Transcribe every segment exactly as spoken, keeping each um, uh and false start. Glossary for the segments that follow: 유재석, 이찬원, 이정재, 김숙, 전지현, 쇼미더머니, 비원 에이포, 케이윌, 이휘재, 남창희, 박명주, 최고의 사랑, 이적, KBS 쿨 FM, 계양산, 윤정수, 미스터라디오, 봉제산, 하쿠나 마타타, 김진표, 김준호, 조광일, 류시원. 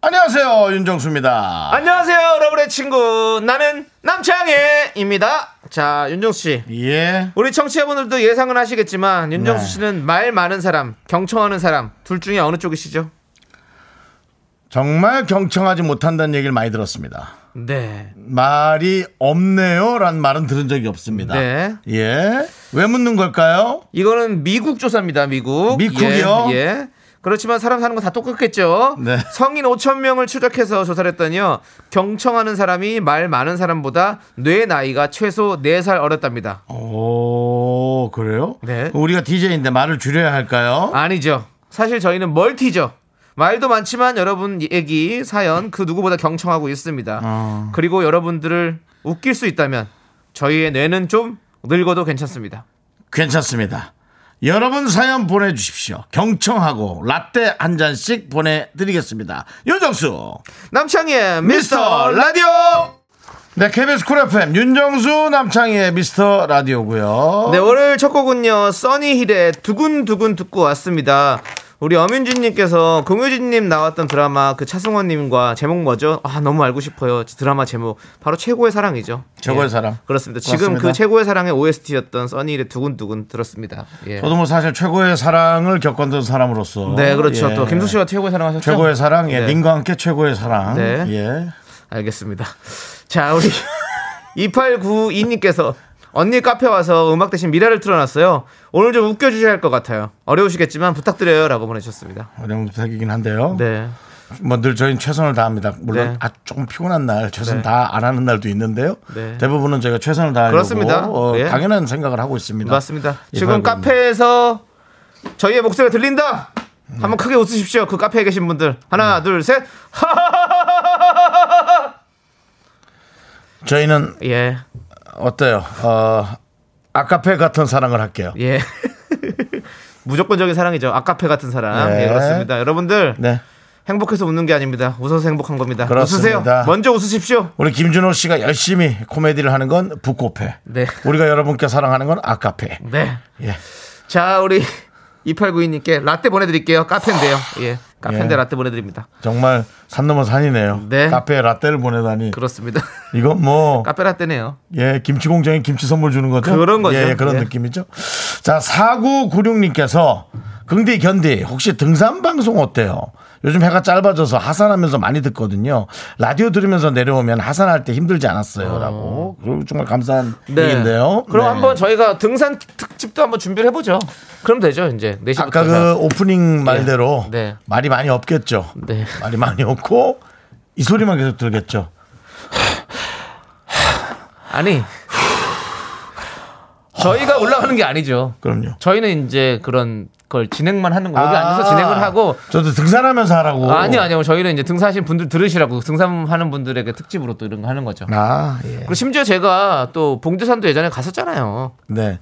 안녕하세요, 윤정수입니다. 안녕하세요, 여러분의 친구 나는 남창희입니다. 자, 윤정수 씨, 예. 우리 청취자분들도 예상은 하시겠지만 윤정수 네. 씨는 말 많은 사람, 경청하는 사람 둘 중에 어느 쪽이시죠? 정말 경청하지 못한다는 얘기를 많이 들었습니다. 네. 말이 없네요라는 말은 들은 적이 없습니다. 네. 예. 왜 묻는 걸까요? 이거는 미국 조사입니다. 미국. 미국이요? 예. 예. 그렇지만 사람 사는 건 다 똑같겠죠. 네. 성인 오천 명을 추적해서 조사를 했더니요. 경청하는 사람이 말 많은 사람보다 뇌 나이가 최소 네 살 어렸답니다. 오, 그래요? 네. 우리가 디제이인데 말을 줄여야 할까요? 아니죠. 사실 저희는 멀티죠. 말도 많지만 여러분 얘기, 사연 그 누구보다 경청하고 있습니다. 어. 그리고 여러분들을 웃길 수 있다면 저희의 뇌는 좀 늙어도 괜찮습니다. 괜찮습니다. 여러분 사연 보내주십시오. 경청하고 라떼 한 잔씩 보내드리겠습니다. 윤정수 남창희의 미스터 라디오. 네, 케이비에스 쿨 에프엠 윤정수 남창희의 미스터 라디오고요. 네, 오늘 첫 곡은요 써니힐의 두근두근 듣고 왔습니다. 우리 엄윤진님께서 금유진님 나왔던 드라마 그 차승원님과 제목 뭐죠? 아, 너무 알고 싶어요. 드라마 제목 바로 최고의 사랑이죠. 최고의 예. 사랑. 그렇습니다. 지금 그렇습니다. 그 최고의 사랑의 오에스티였던 써니힐의 두근두근 들었습니다. 예. 저도 뭐 사실 최고의 사랑을 겪었던 사람으로서 네 그렇죠. 예. 또 김숙 씨가 최고의 사랑 하셨죠? 최고의 사랑. 예. 네. 님과 함께 최고의 사랑. 네. 예. 알겠습니다. 자, 우리 이팔구이님께서 언니 카페 와서 음악 대신 미라를 틀어놨어요. 오늘 좀 웃겨주셔야 할 것 같아요. 어려우시겠지만 부탁드려요 라고 보내주셨습니다. 어려운 부탁이긴 한데요. 네. 뭐 늘 저희는 최선을 다합니다. 물론 네. 아, 조금 피곤한 날 최선 네. 다 안 하는 날도 있는데요. 네. 대부분은 저희가 최선을 다하려고 그렇습니다. 어, 네. 당연한 생각을 하고 있습니다. 맞습니다. 지금 카페에서 저희의 목소리가 들린다. 네. 한번 크게 웃으십시오. 그 카페에 계신 분들 하나 네. 둘 셋. 저희는 예. 어때요? 어, 아카페 같은 사랑을 할게요. 예. 무조건적인 사랑이죠. 아카페 같은 사랑. 네. 예, 그렇습니다. 여러분들 네. 행복해서 웃는 게 아닙니다. 웃어서 행복한 겁니다. 그렇습니다. 웃으세요. 먼저 웃으십시오. 우리 김준호 씨가 열심히 코미디를 하는 건 북코페. 네. 우리가 여러분께 사랑하는 건 아카페. 네. 예. 자, 우리 이팔구이님께 라떼 보내드릴게요. 카페인데요. 예. 카페인데 예. 라떼 보내드립니다. 정말 산 넘어 산이네요. 네. 카페에 라떼를 보내다니. 그렇습니다. 이건 뭐 카페 라떼네요. 예, 김치 공장에 김치 선물 주는 거죠. 그런 거죠. 예, 그런 예. 느낌이죠. 자, 사구구육님께서 긍디 견디 혹시 등산 방송 어때요? 요즘 해가 짧아져서 하산하면서 많이 듣거든요. 라디오 들으면서 내려오면 하산할 때 힘들지 않았어요라고. 어. 정말 감사한 네. 얘기인데요. 그럼 네. 한번 저희가 등산 특집도 한번 준비를 해보죠. 그럼 되죠 이제. 네 시부터 아까 그 오프닝 말대로 네. 네. 말이 많이 없겠죠. 네. 말이 많이 없고 이 소리만 계속 들겠죠. 아니 저희가 올라가는 게 아니죠. 그럼요. 저희는 이제 그런 걸 진행만 하는 거. 여기 아~ 앉아서 진행을 하고. 저도 등산하면서 하라고. 아니요, 아니요. 저희는 이제 등산하신 분들 들으시라고 등산하는 분들에게 특집으로 또 이런 거 하는 거죠. 아, 예. 그리고 심지어 제가 또 봉제산도 예전에 갔었잖아요. 네.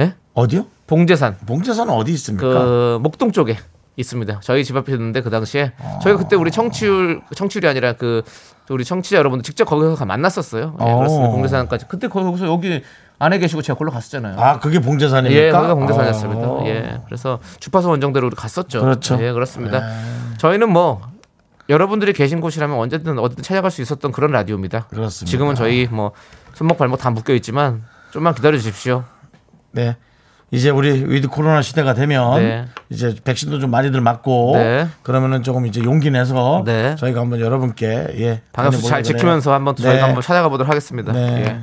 예? 어디요? 봉제산. 봉제산은 어디 있습니까? 그 목동 쪽에 있습니다. 저희 집 앞에 있는데 그 당시에 아~ 저희가 그때 우리 청취율 청취율이 아니라 그 우리 청취자 여러분들 직접 거기서 만났었어요. 예, 그렇습니다. 봉제산까지. 그때 거기서 여기 안에 계시고 제가 골로 갔었잖아요. 아, 그게 봉제산입니까? 예, 거기가 봉제산이었습니다. 오. 예, 그래서 주파수 원정대로 갔었죠. 그렇죠. 예, 그렇습니다. 네. 저희는 뭐 여러분들이 계신 곳이라면 언제든 어디든 찾아갈 수 있었던 그런 라디오입니다. 그렇습니다. 지금은 저희 뭐 손목 발목 다 묶여 있지만 좀만 기다려 주십시오. 네. 이제 우리 위드 코로나 시대가 되면 네. 이제 백신도 좀 많이들 맞고 네. 그러면은 조금 이제 용기 내서 네. 저희가 한번 여러분께 예, 방역수칙 잘 지키면서 한번 네. 저희가 한번 찾아가 보도록 하겠습니다. 네. 예.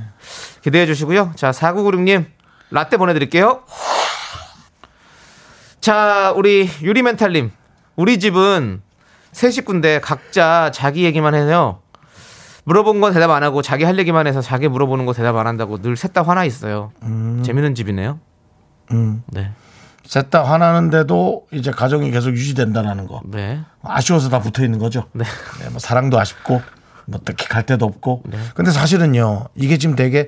기대해 주시고요. 자, 사구구육님 라떼 보내드릴게요. 자, 우리 유리멘탈님, 우리 집은 세 식구인데 각자 자기 얘기만 해요. 물어본 건 대답 안 하고 자기 할 얘기만 해서 자기 물어보는 거 대답 안 한다고 늘 셋 다 화나 있어요. 음. 재밌는 집이네요. 음. 네. 셋 다 화나는데도 이제 가정이 계속 유지된다는 거. 네. 아쉬워서 다 붙어 있는 거죠. 네. 네, 뭐 사랑도 아쉽고 뭐 특히 갈 데도 없고. 네. 근데 사실은요, 이게 지금 되게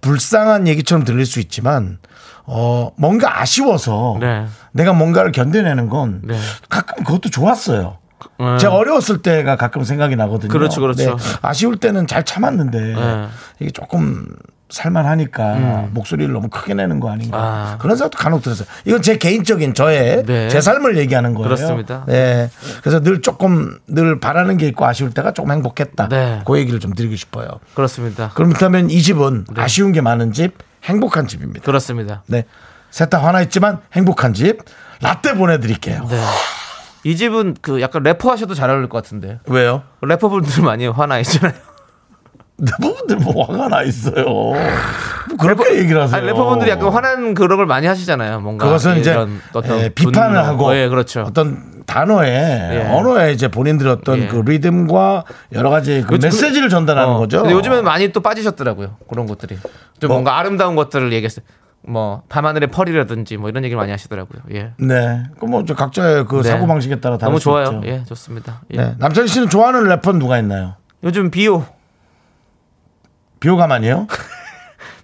불쌍한 얘기처럼 들릴 수 있지만, 어, 뭔가 아쉬워서 네. 내가 뭔가를 견뎌내는 건 네. 가끔 그것도 좋았어요. 네. 제가 어려웠을 때가 가끔 생각이 나거든요. 그렇죠, 그렇죠. 네, 아쉬울 때는 잘 참았는데 네. 이게 조금 살만하니까 음. 목소리를 너무 크게 내는 거 아닌가. 아. 그런 생각도 간혹 들었어요. 이건 제 개인적인 저의 네. 제 삶을 얘기하는 거예요. 그렇습니다. 네. 그래서 늘 조금 늘 바라는 게 있고 아쉬울 때가 조금 행복했다. 네. 그 얘기를 좀 드리고 싶어요. 그렇습니다. 그렇다면 이 집은 네. 아쉬운 게 많은 집, 행복한 집입니다. 그렇습니다. 네. 셋 다 화나 있지만 행복한 집 라떼 보내드릴게요. 네. 이 집은 그 약간 래퍼 하셔도 잘 어울릴 것 같은데. 왜요? 래퍼분들 많이 화나 있잖아요. 래퍼분들 뭐 화가 나 있어요. 뭐 그렇게 래퍼, 얘기를 하세요. 아니, 래퍼분들이 약간 화난 그런 걸 많이 하시잖아요. 뭔가 그것은 이제 어떤 예, 비판을 분노. 하고 예, 그렇죠. 어떤 단어에 예. 언어에 이제 본인들의 어떤 예. 그 리듬과 여러 가지 그 요즘, 메시지를 전달하는 어, 거죠. 근데 요즘에는 많이 또 빠지셨더라고요. 그런 것들이 좀 뭐, 뭔가 아름다운 것들을 얘기했어요. 뭐 밤하늘의 펄이라든지 뭐 이런 얘기를 많이 하시더라고요. 예. 네. 그럼 뭐 각자의 그 네. 사고 방식에 따라 다를 수 있죠. 너무 좋아요. 예, 좋습니다. 예. 네. 남창희 씨는 좋아하는 래퍼는 누가 있나요? 요즘 비오. 비호가만이요?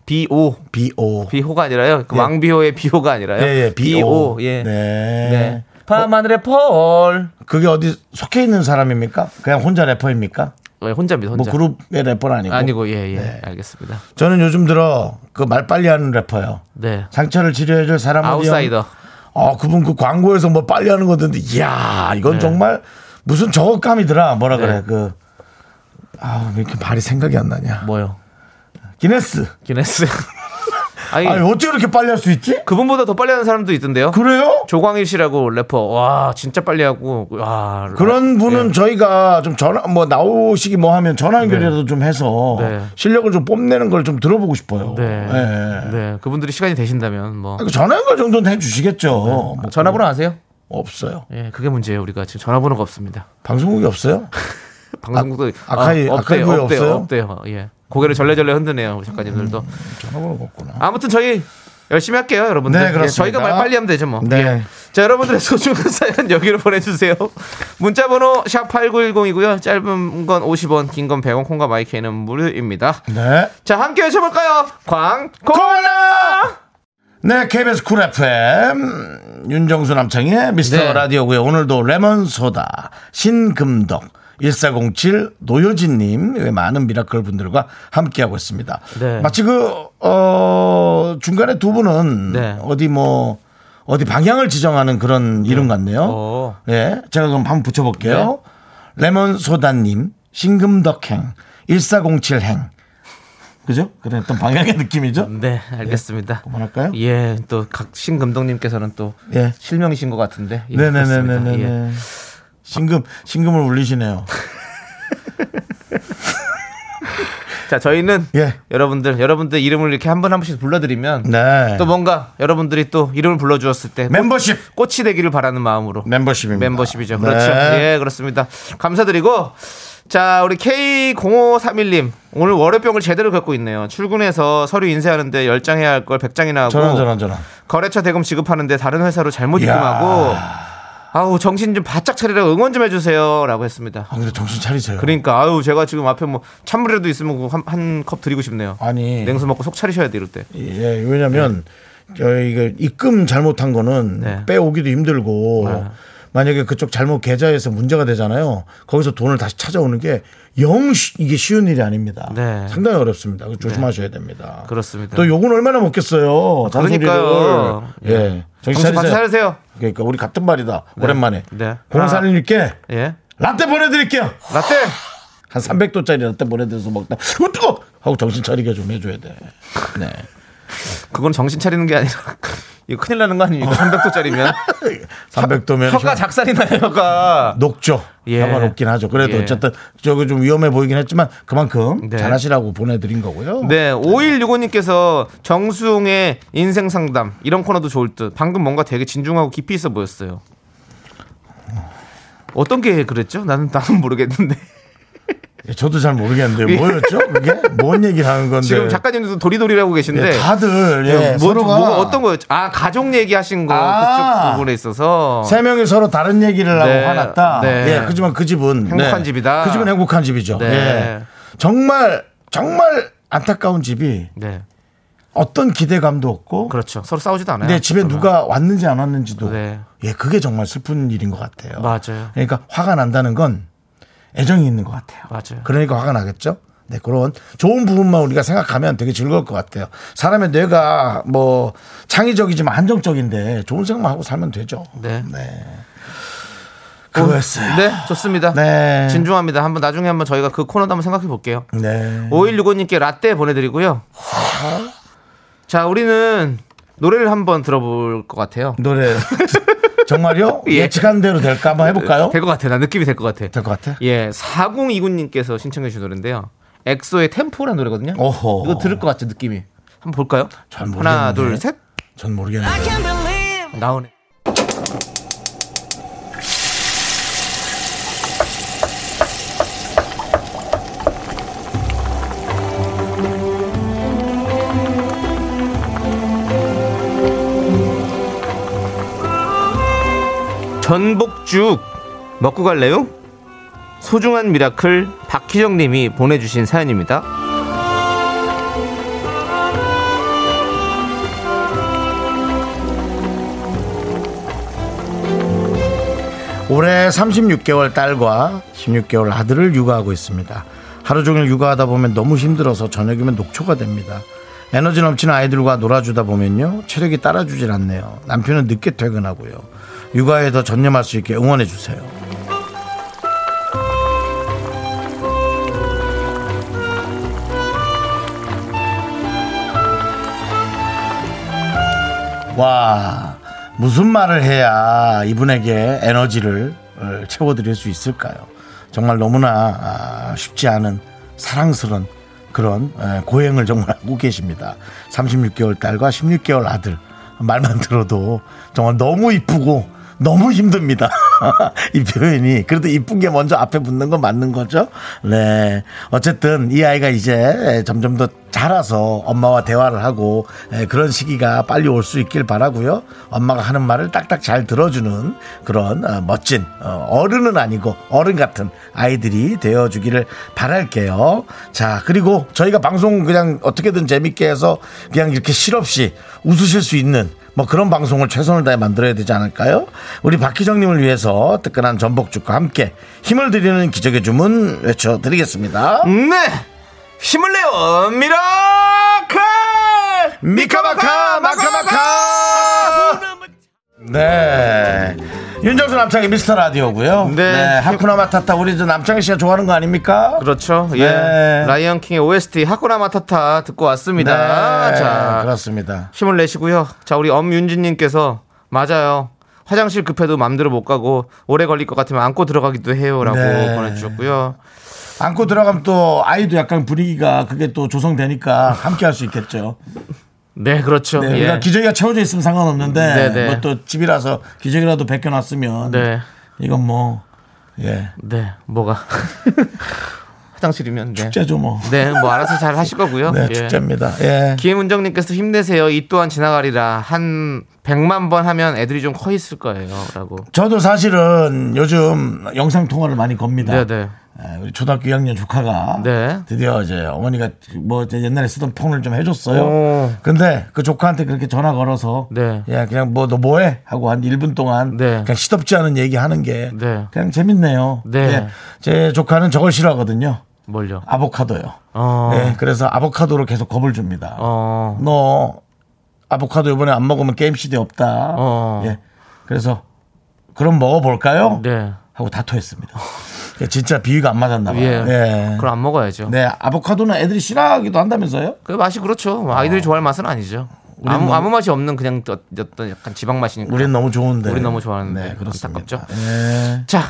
비오. 비오. 비호가 아니라요. 그 예. 왕비호의 비호가 아니라요. 예, 예. 비오. 비오. 예. 네. 네. 밤하늘의 펄. 그게 어디 속해 있는 사람입니까? 그냥 혼자 래퍼입니까? 네, 혼자입니다. 혼자. 뭐 그룹의 래퍼는 아니고. 아니고 예예. 예. 네. 알겠습니다. 저는 요즘 들어 그 말빨리하는 래퍼요. 네. 상처를 치료해줄 사람은 아웃사이더. 어, 그분 그 광고에서 뭐 빨리하는 거던데, 이야 이건 네. 정말 무슨 저격감이더라. 뭐라 네. 그래 그 아 왜 이렇게 말이 생각이 안 나냐. 뭐요? 기네스. 기네스. 아니, 아니 어떻게 이렇게 빨리 할 수 있지? 그분보다 더 빨리 하는 사람도 있던데요. 그래요? 조광일 씨라고 래퍼. 와 진짜 빨리 하고. 와 그런 분은 예. 저희가 좀 전화 뭐 나오시기 뭐 하면 전화 연결이라도 네. 좀 해서 네. 실력을 좀 뽐내는 걸 좀 들어보고 싶어요. 네. 네. 네. 그분들이 시간이 되신다면 뭐 전화 연결 정도는 해주시겠죠. 네. 뭐 전화번호 아세요? 없어요. 예, 네, 그게 문제예요. 우리가 지금 전화번호가 없습니다. 방송국이 없어요? 방송국도 아, 아카이, 아, 없대요. 아카이브에 없대요. 없대요. 없대요. 예. 고개를 절레절레 흔드네요. 작가님들도. 전화번호가 없구나. 아무튼 저희 열심히 할게요, 여러분들. 네, 그렇습니다. 저희가 말 빨리 하면 되죠, 뭐. 네. 예. 자, 여러분들의 소중한 사연 여기로 보내주세요. 문자번호 샵팔구일공이고요. 짧은 건 오십 원, 긴 건 백 원, 콩과 마이크는 무료입니다. 네. 자, 함께 외쳐볼까요? 광고나! 네, 케이비에스 쿨 에프엠 윤정수 남창희의 미스터 네. 라디오고요. 오늘도 레몬소다, 신금덕, 일사공칠 노효진님 외 많은 미라클 분들과 함께하고 있습니다. 네. 마치 그 어, 중간에 두 분은 네. 어디 뭐 어디 방향을 지정하는 그런 네. 이름 같네요. 예, 네. 제가 그럼 한번 붙여볼게요. 네. 레몬소다님, 신금덕행, 일사공칠행. 그죠? 그런 어떤 방향의 느낌이죠? 네, 알겠습니다. 예, 그만할까요? 예, 또 각 신금덕님께서는 또 예. 실명이신 것 같은데. 네네네네네. 예. 신금, 신금을 울리시네요. 자, 저희는 예. 여러분들, 여러분들 이름을 이렇게 한 번 한 번씩 불러드리면 네. 또 뭔가 여러분들이 또 이름을 불러주었을 때 멤버십! 꽃, 꽃이 되기를 바라는 마음으로. 멤버십입니다. 멤버십이죠. 그렇죠. 네. 예, 그렇습니다. 감사드리고. 자, 우리 케이 공오삼일님 오늘 월요병을 제대로 겪고 있네요. 출근해서 서류 인쇄하는데 열 장 해야 할 걸 백 장이나 하고 전원, 전원, 전원. 거래처 대금 지급하는데 다른 회사로 잘못 입금하고 아우 정신 좀 바짝 차리라고 응원 좀 해주세요 라고 했습니다. 아 근데 정신 차리세요. 그러니까 아우 제가 지금 앞에 뭐 찬물이라도 있으면 한, 한 컵 드리고 싶네요. 아니 냉수 먹고 속 차리셔야 돼 이럴 때. 예, 왜냐면 네. 저희 입금 잘못한 거는 네. 빼오기도 힘들고 네. 만약에 그쪽 잘못 계좌에서 문제가 되잖아요. 거기서 돈을 다시 찾아오는 게 영 이게 쉬운 일이 아닙니다. 네. 상당히 어렵습니다. 조심하셔야 됩니다. 네. 그렇습니다. 또 욕은 얼마나 먹겠어요. 그러니까요. 예. 예. 정신 차리세요. 그러니까 우리 같은 말이다. 네. 오랜만에. 네. 공사님께 예. 라떼 보내드릴게요. 라떼 한 삼백 도짜리 라떼 보내드려서 먹다. 어, 뜨거! 하고 정신 차리게 좀 해줘야 돼. 네. 그건 정신 차리는 게 아니라. 이거 큰일 나는 거 아닙니까? 어. 삼백 도짜리면 삼백 도면 혀가 작살이 나요. 혀가 녹죠. 예. 혀가 녹긴 하죠. 그래도 예. 어쨌든 저거 좀 위험해 보이긴 했지만 그만큼 네. 잘하시라고 보내드린 거고요. 네. 네. 오일육오님께서 정수홍의 인생상담 이런 코너도 좋을 듯. 방금 뭔가 되게 진중하고 깊이 있어 보였어요. 어떤 게 그랬죠? 나는 나는 모르겠는데 저도 잘 모르겠는데 뭐였죠? 그게 뭔 얘기를 하는 건데 지금 작가님들도 도리도리라고 계신데 예, 다들 예, 뭐, 서로가 뭐, 어떤 거였죠? 아 가족 얘기하신 거 아, 그쪽 부분에 있어서 세 명이 서로 다른 얘기를 하고 네, 화났다. 네. 예, 그지만 그 집은 행복한 네. 집이다. 그 집은 행복한 집이죠. 네. 예. 정말 정말 안타까운 집이. 네. 어떤 기대감도 없고 그렇죠. 서로 싸우지도 않아요. 네, 집에 그러면. 누가 왔는지 안 왔는지도 네. 예, 그게 정말 슬픈 일인 것 같아요. 맞아요. 그러니까 화가 난다는 건 애정이 있는 것 같아요. 맞아요. 그러니까 화가 나겠죠. 네, 그런 좋은 부분만 우리가 생각하면 되게 즐거울 것 같아요. 사람의 뇌가 뭐 창의적이지만 한정적인데 좋은 생각만 하고 살면 되죠. 네. 네. 그거였어요. 네, 좋습니다. 네. 진중합니다. 한번 나중에 한번 저희가 그 코너도 한번 생각해 볼게요. 네. 오일육오님께 라떼 보내드리고요. 자, 우리는 노래를 한번 들어볼 것 같아요. 노래 정말요? 예. 예측한 대로 될까 한번 해볼까요? 될 것 같아. 나 느낌이 될 것 같아. 될 것 같아? 예, 사공이구님께서 신청해 주신 노래인데요. 엑소의 템포라는 노래거든요. 오호. 이거 들을 것 같죠, 느낌이. 한번 볼까요? 전 모르겠는데. 하나, 둘, 셋. 전 모르겠네요. 나오네. 전복죽 먹고 갈래요? 소중한 미라클 박희정님이 보내주신 사연입니다. 올해 삼십육 개월 딸과 십육 개월 아들을 육아하고 있습니다. 하루 종일 육아하다 보면 너무 힘들어서 저녁이면 녹초가 됩니다. 에너지 넘치는 아이들과 놀아주다 보면요 체력이 따라주질 않네요. 남편은 늦게 퇴근하고요. 육아에 더 전념할 수 있게 응원해 주세요. 와, 무슨 말을 해야 이분에게 에너지를 채워드릴 수 있을까요? 정말 너무나 쉽지 않은 사랑스러운 그런 고행을 정말 하고 계십니다. 삼십육 개월 딸과 십육 개월 아들, 말만 들어도 정말 너무 이쁘고 너무 힘듭니다. 이 표현이 그래도 이쁜 게 먼저 앞에 붙는 건 맞는 거죠. 네, 어쨌든 이 아이가 이제 점점 더 자라서 엄마와 대화를 하고 그런 시기가 빨리 올 수 있길 바라고요. 엄마가 하는 말을 딱딱 잘 들어주는 그런 멋진 어른은 아니고 어른 같은 아이들이 되어주기를 바랄게요. 자, 그리고 저희가 방송 그냥 어떻게든 재밌게 해서 그냥 이렇게 실없이 웃으실 수 있는 뭐 그런 방송을 최선을 다해 만들어야 되지 않을까요? 우리 박희정님을 위해서 뜨끈한 전복죽과 함께 힘을 드리는 기적의 주문 외쳐드리겠습니다. 네, 힘을 내요 미라클 미카마카 마카마카. 네, 윤정수 남창희 미스터 라디오고요. 네, 네. 하쿠나 마타타 우리 남창희 씨가 좋아하는 거 아닙니까? 그렇죠. 네. 예. 라이언 킹의 오에스티 하쿠나 마타타 듣고 왔습니다. 네. 자, 그렇습니다. 힘을 내시고요. 자, 우리 엄윤진님께서 맞아요. 화장실 급해도 마음대로 못 가고 오래 걸릴 것 같으면 안고 들어가기도 해요라고 네. 보내주셨고요. 안고 들어가면 또 아이도 약간 분위기가 그게 또 조성되니까 함께 할 수 있겠죠. 네, 그렇죠. 네, 우리가 예. 기저귀가 채워져 있으면 상관없는데 뭐 또 집이라서 기저귀라도 벗겨놨으면 네. 이건 뭐 예. 네, 뭐가 화장실이면 네. 축제죠 뭐. 네, 뭐 알아서 잘 하실 거고요. 네, 예. 축제입니다. 예. 김은정님께서 힘내세요. 이 또한 지나가리라. 한 백만 번 하면 애들이 좀 커 있을 거예요라고. 저도 사실은 요즘 영상 통화를 많이 겁니다. 네, 네. 우리 초등학교 이 학년 조카가 네. 드디어 이제 어머니가 뭐 옛날에 쓰던 폰을 좀 해줬어요. 오. 근데 그 조카한테 그렇게 전화 걸어서 네. 야, 그냥 뭐 너 뭐해? 하고 한 일 분 동안 네. 그냥 시덥지 않은 얘기 하는 게 네. 그냥 재밌네요. 네. 네. 제 조카는 저걸 싫어하거든요. 뭘요? 아보카도요. 어. 네, 그래서 아보카도로 계속 겁을 줍니다. 어. 너 아보카도 이번에 안 먹으면 게임 시대 없다. 어. 예. 그래서 그럼 먹어볼까요? 네. 하고 다 토했습니다. 진짜 비위가 안 맞았나 봐요. 예, 네. 그럼 안 먹어야죠. 네, 아보카도는 애들이 싫어하기도 한다면서요? 그 맛이 그렇죠. 아이들이 어. 좋아할 맛은 아니죠. 아무, 뭐, 아무 맛이 없는 그냥 어떤 약간 지방 맛이니까. 우린 너무 좋은데. 우린 너무 좋아하는데. 네, 그렇습니다. 안타깝죠. 네. 자,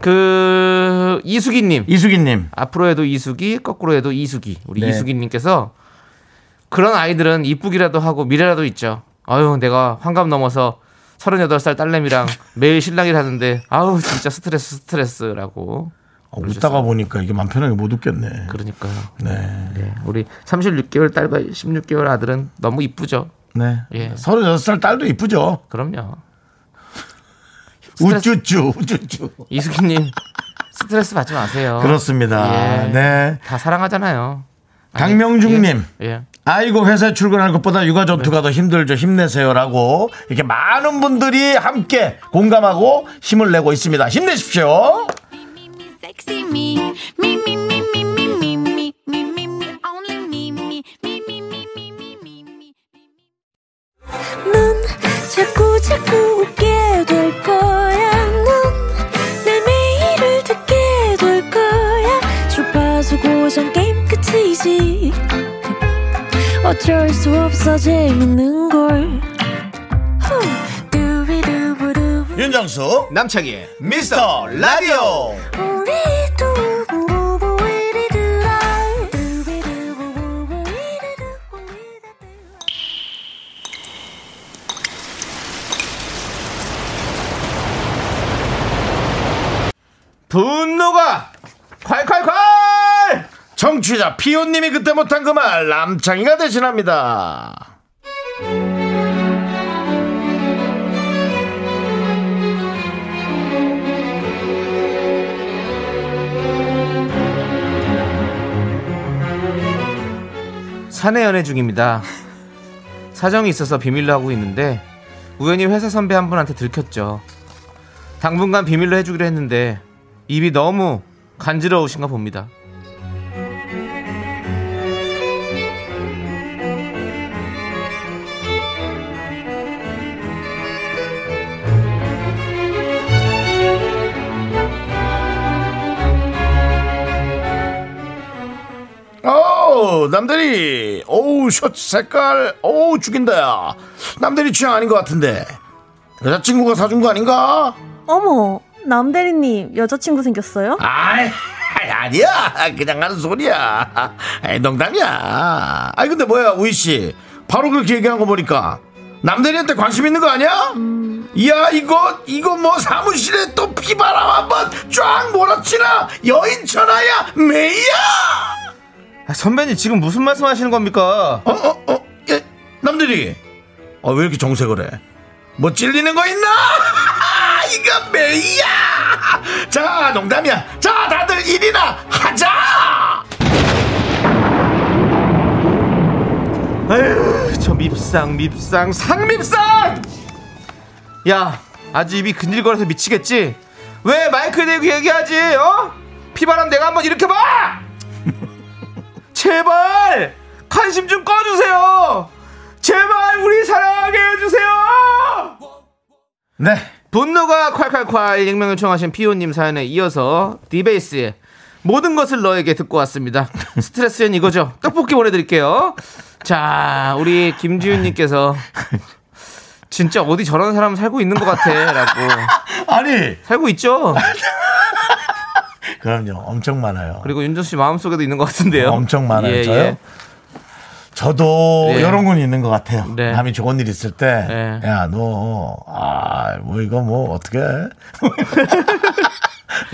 그 이수기님. 이수기님. 앞으로 해도 이수기, 거꾸로 해도 이수기. 우리 네. 이수기님께서 그런 아이들은 이쁘기라도 하고 미래라도 있죠. 아유, 내가 환갑 넘어서 서른여덟 살 딸내미랑 매일 신랑이라 하는데 아우 진짜 스트레스 스트레스라고. 아, 웃다가 보니까 이게 맘 편하게 못 웃겠네. 그러니까요. 네. 네. 우리 삼십육 개월 딸과 십육 개월 아들은 너무 이쁘죠. 네. 예. 서른여섯 살 딸도 이쁘죠. 그럼요. 스트레스... 우쭈쭈, 우쭈쭈. 이수기님, 스트레스 받지 마세요. 그렇습니다. 예. 네. 다 사랑하잖아요. 강명중님, 예. 예. 아이고 회사에 출근하는 것보다 육아 전투가 네. 더 힘들죠. 힘내세요라고 이렇게 많은 분들이 함께 공감하고 힘을 내고 있습니다. 힘내십시오. 넌 자꾸 자꾸 웃게 될 거야. 넌 내 매일을 듣게 될 거야. 주파수 고정 게임 끝이지. 어쩔 수 없어 재밌는 걸. 윤정수 남창희 미스터 라디오. 분노가 콸콸콸. 청취자 피오님이 그때 못한 그 말 남창이가 대신합니다. 사내 연애 중입니다. 사정이 있어서 비밀로 하고 있는데 우연히 회사 선배 한 분한테 들켰죠. 당분간 비밀로 해주기로 했는데 입이 너무 간지러우신가 봅니다. 오, 남들이 오우 셔츠 색깔 오우 죽인다. 남들이 취향 아닌 것 같은데 여자친구가 사준 거 아닌가? 어머, 남대리님 여자친구 생겼어요? 아이, 아니야, 그냥 하는 소리야. 아이, 농담이야. 아이 근데 뭐야 우희씨, 바로 그렇게 얘기한 거 보니까 남대리한테 관심 있는 거 아니야? 음... 야 이거 이거 뭐 사무실에 또 피바람 한번 쫙 몰아치나 여인천하야 메이야. 아, 선배님 지금 무슨 말씀하시는 겁니까? 어? 어? 어? 예? 남들이 아, 왜 이렇게 정색을 해? 뭐 찔리는 거 있나? 이거 매이야. 자 농담이야. 자 다들 일이나 하자. 아유 저 밉상 밉상 상밉상. 야 아주 입이 근질거려서 미치겠지? 왜 마이크 대고 얘기하지? 어? 피바람 내가 한번 일으켜봐. 제발 관심 좀 꺼주세요. 제발 우리 사랑하게 해주세요. 네, 분노가 콸콸콸 익명 요청하신 피오님 사연에 이어서 디베이스의 모든 것을 너에게 듣고 왔습니다. 스트레스는 이거죠. 떡볶이 보내드릴게요. 자, 우리 김지윤님께서 진짜 어디 저런 사람 살고 있는 것 같아 라고. 아니 살고 있죠. 그럼요. 엄청 많아요. 그리고 윤정 씨 마음속에도 있는 것 같은데요. 엄청 많아요. 예, 저요? 예. 저도 예. 이런 건 있는 것 같아요. 네. 남이 좋은 일 있을 때 야 너 아 뭐 예. 이거 뭐 어떻게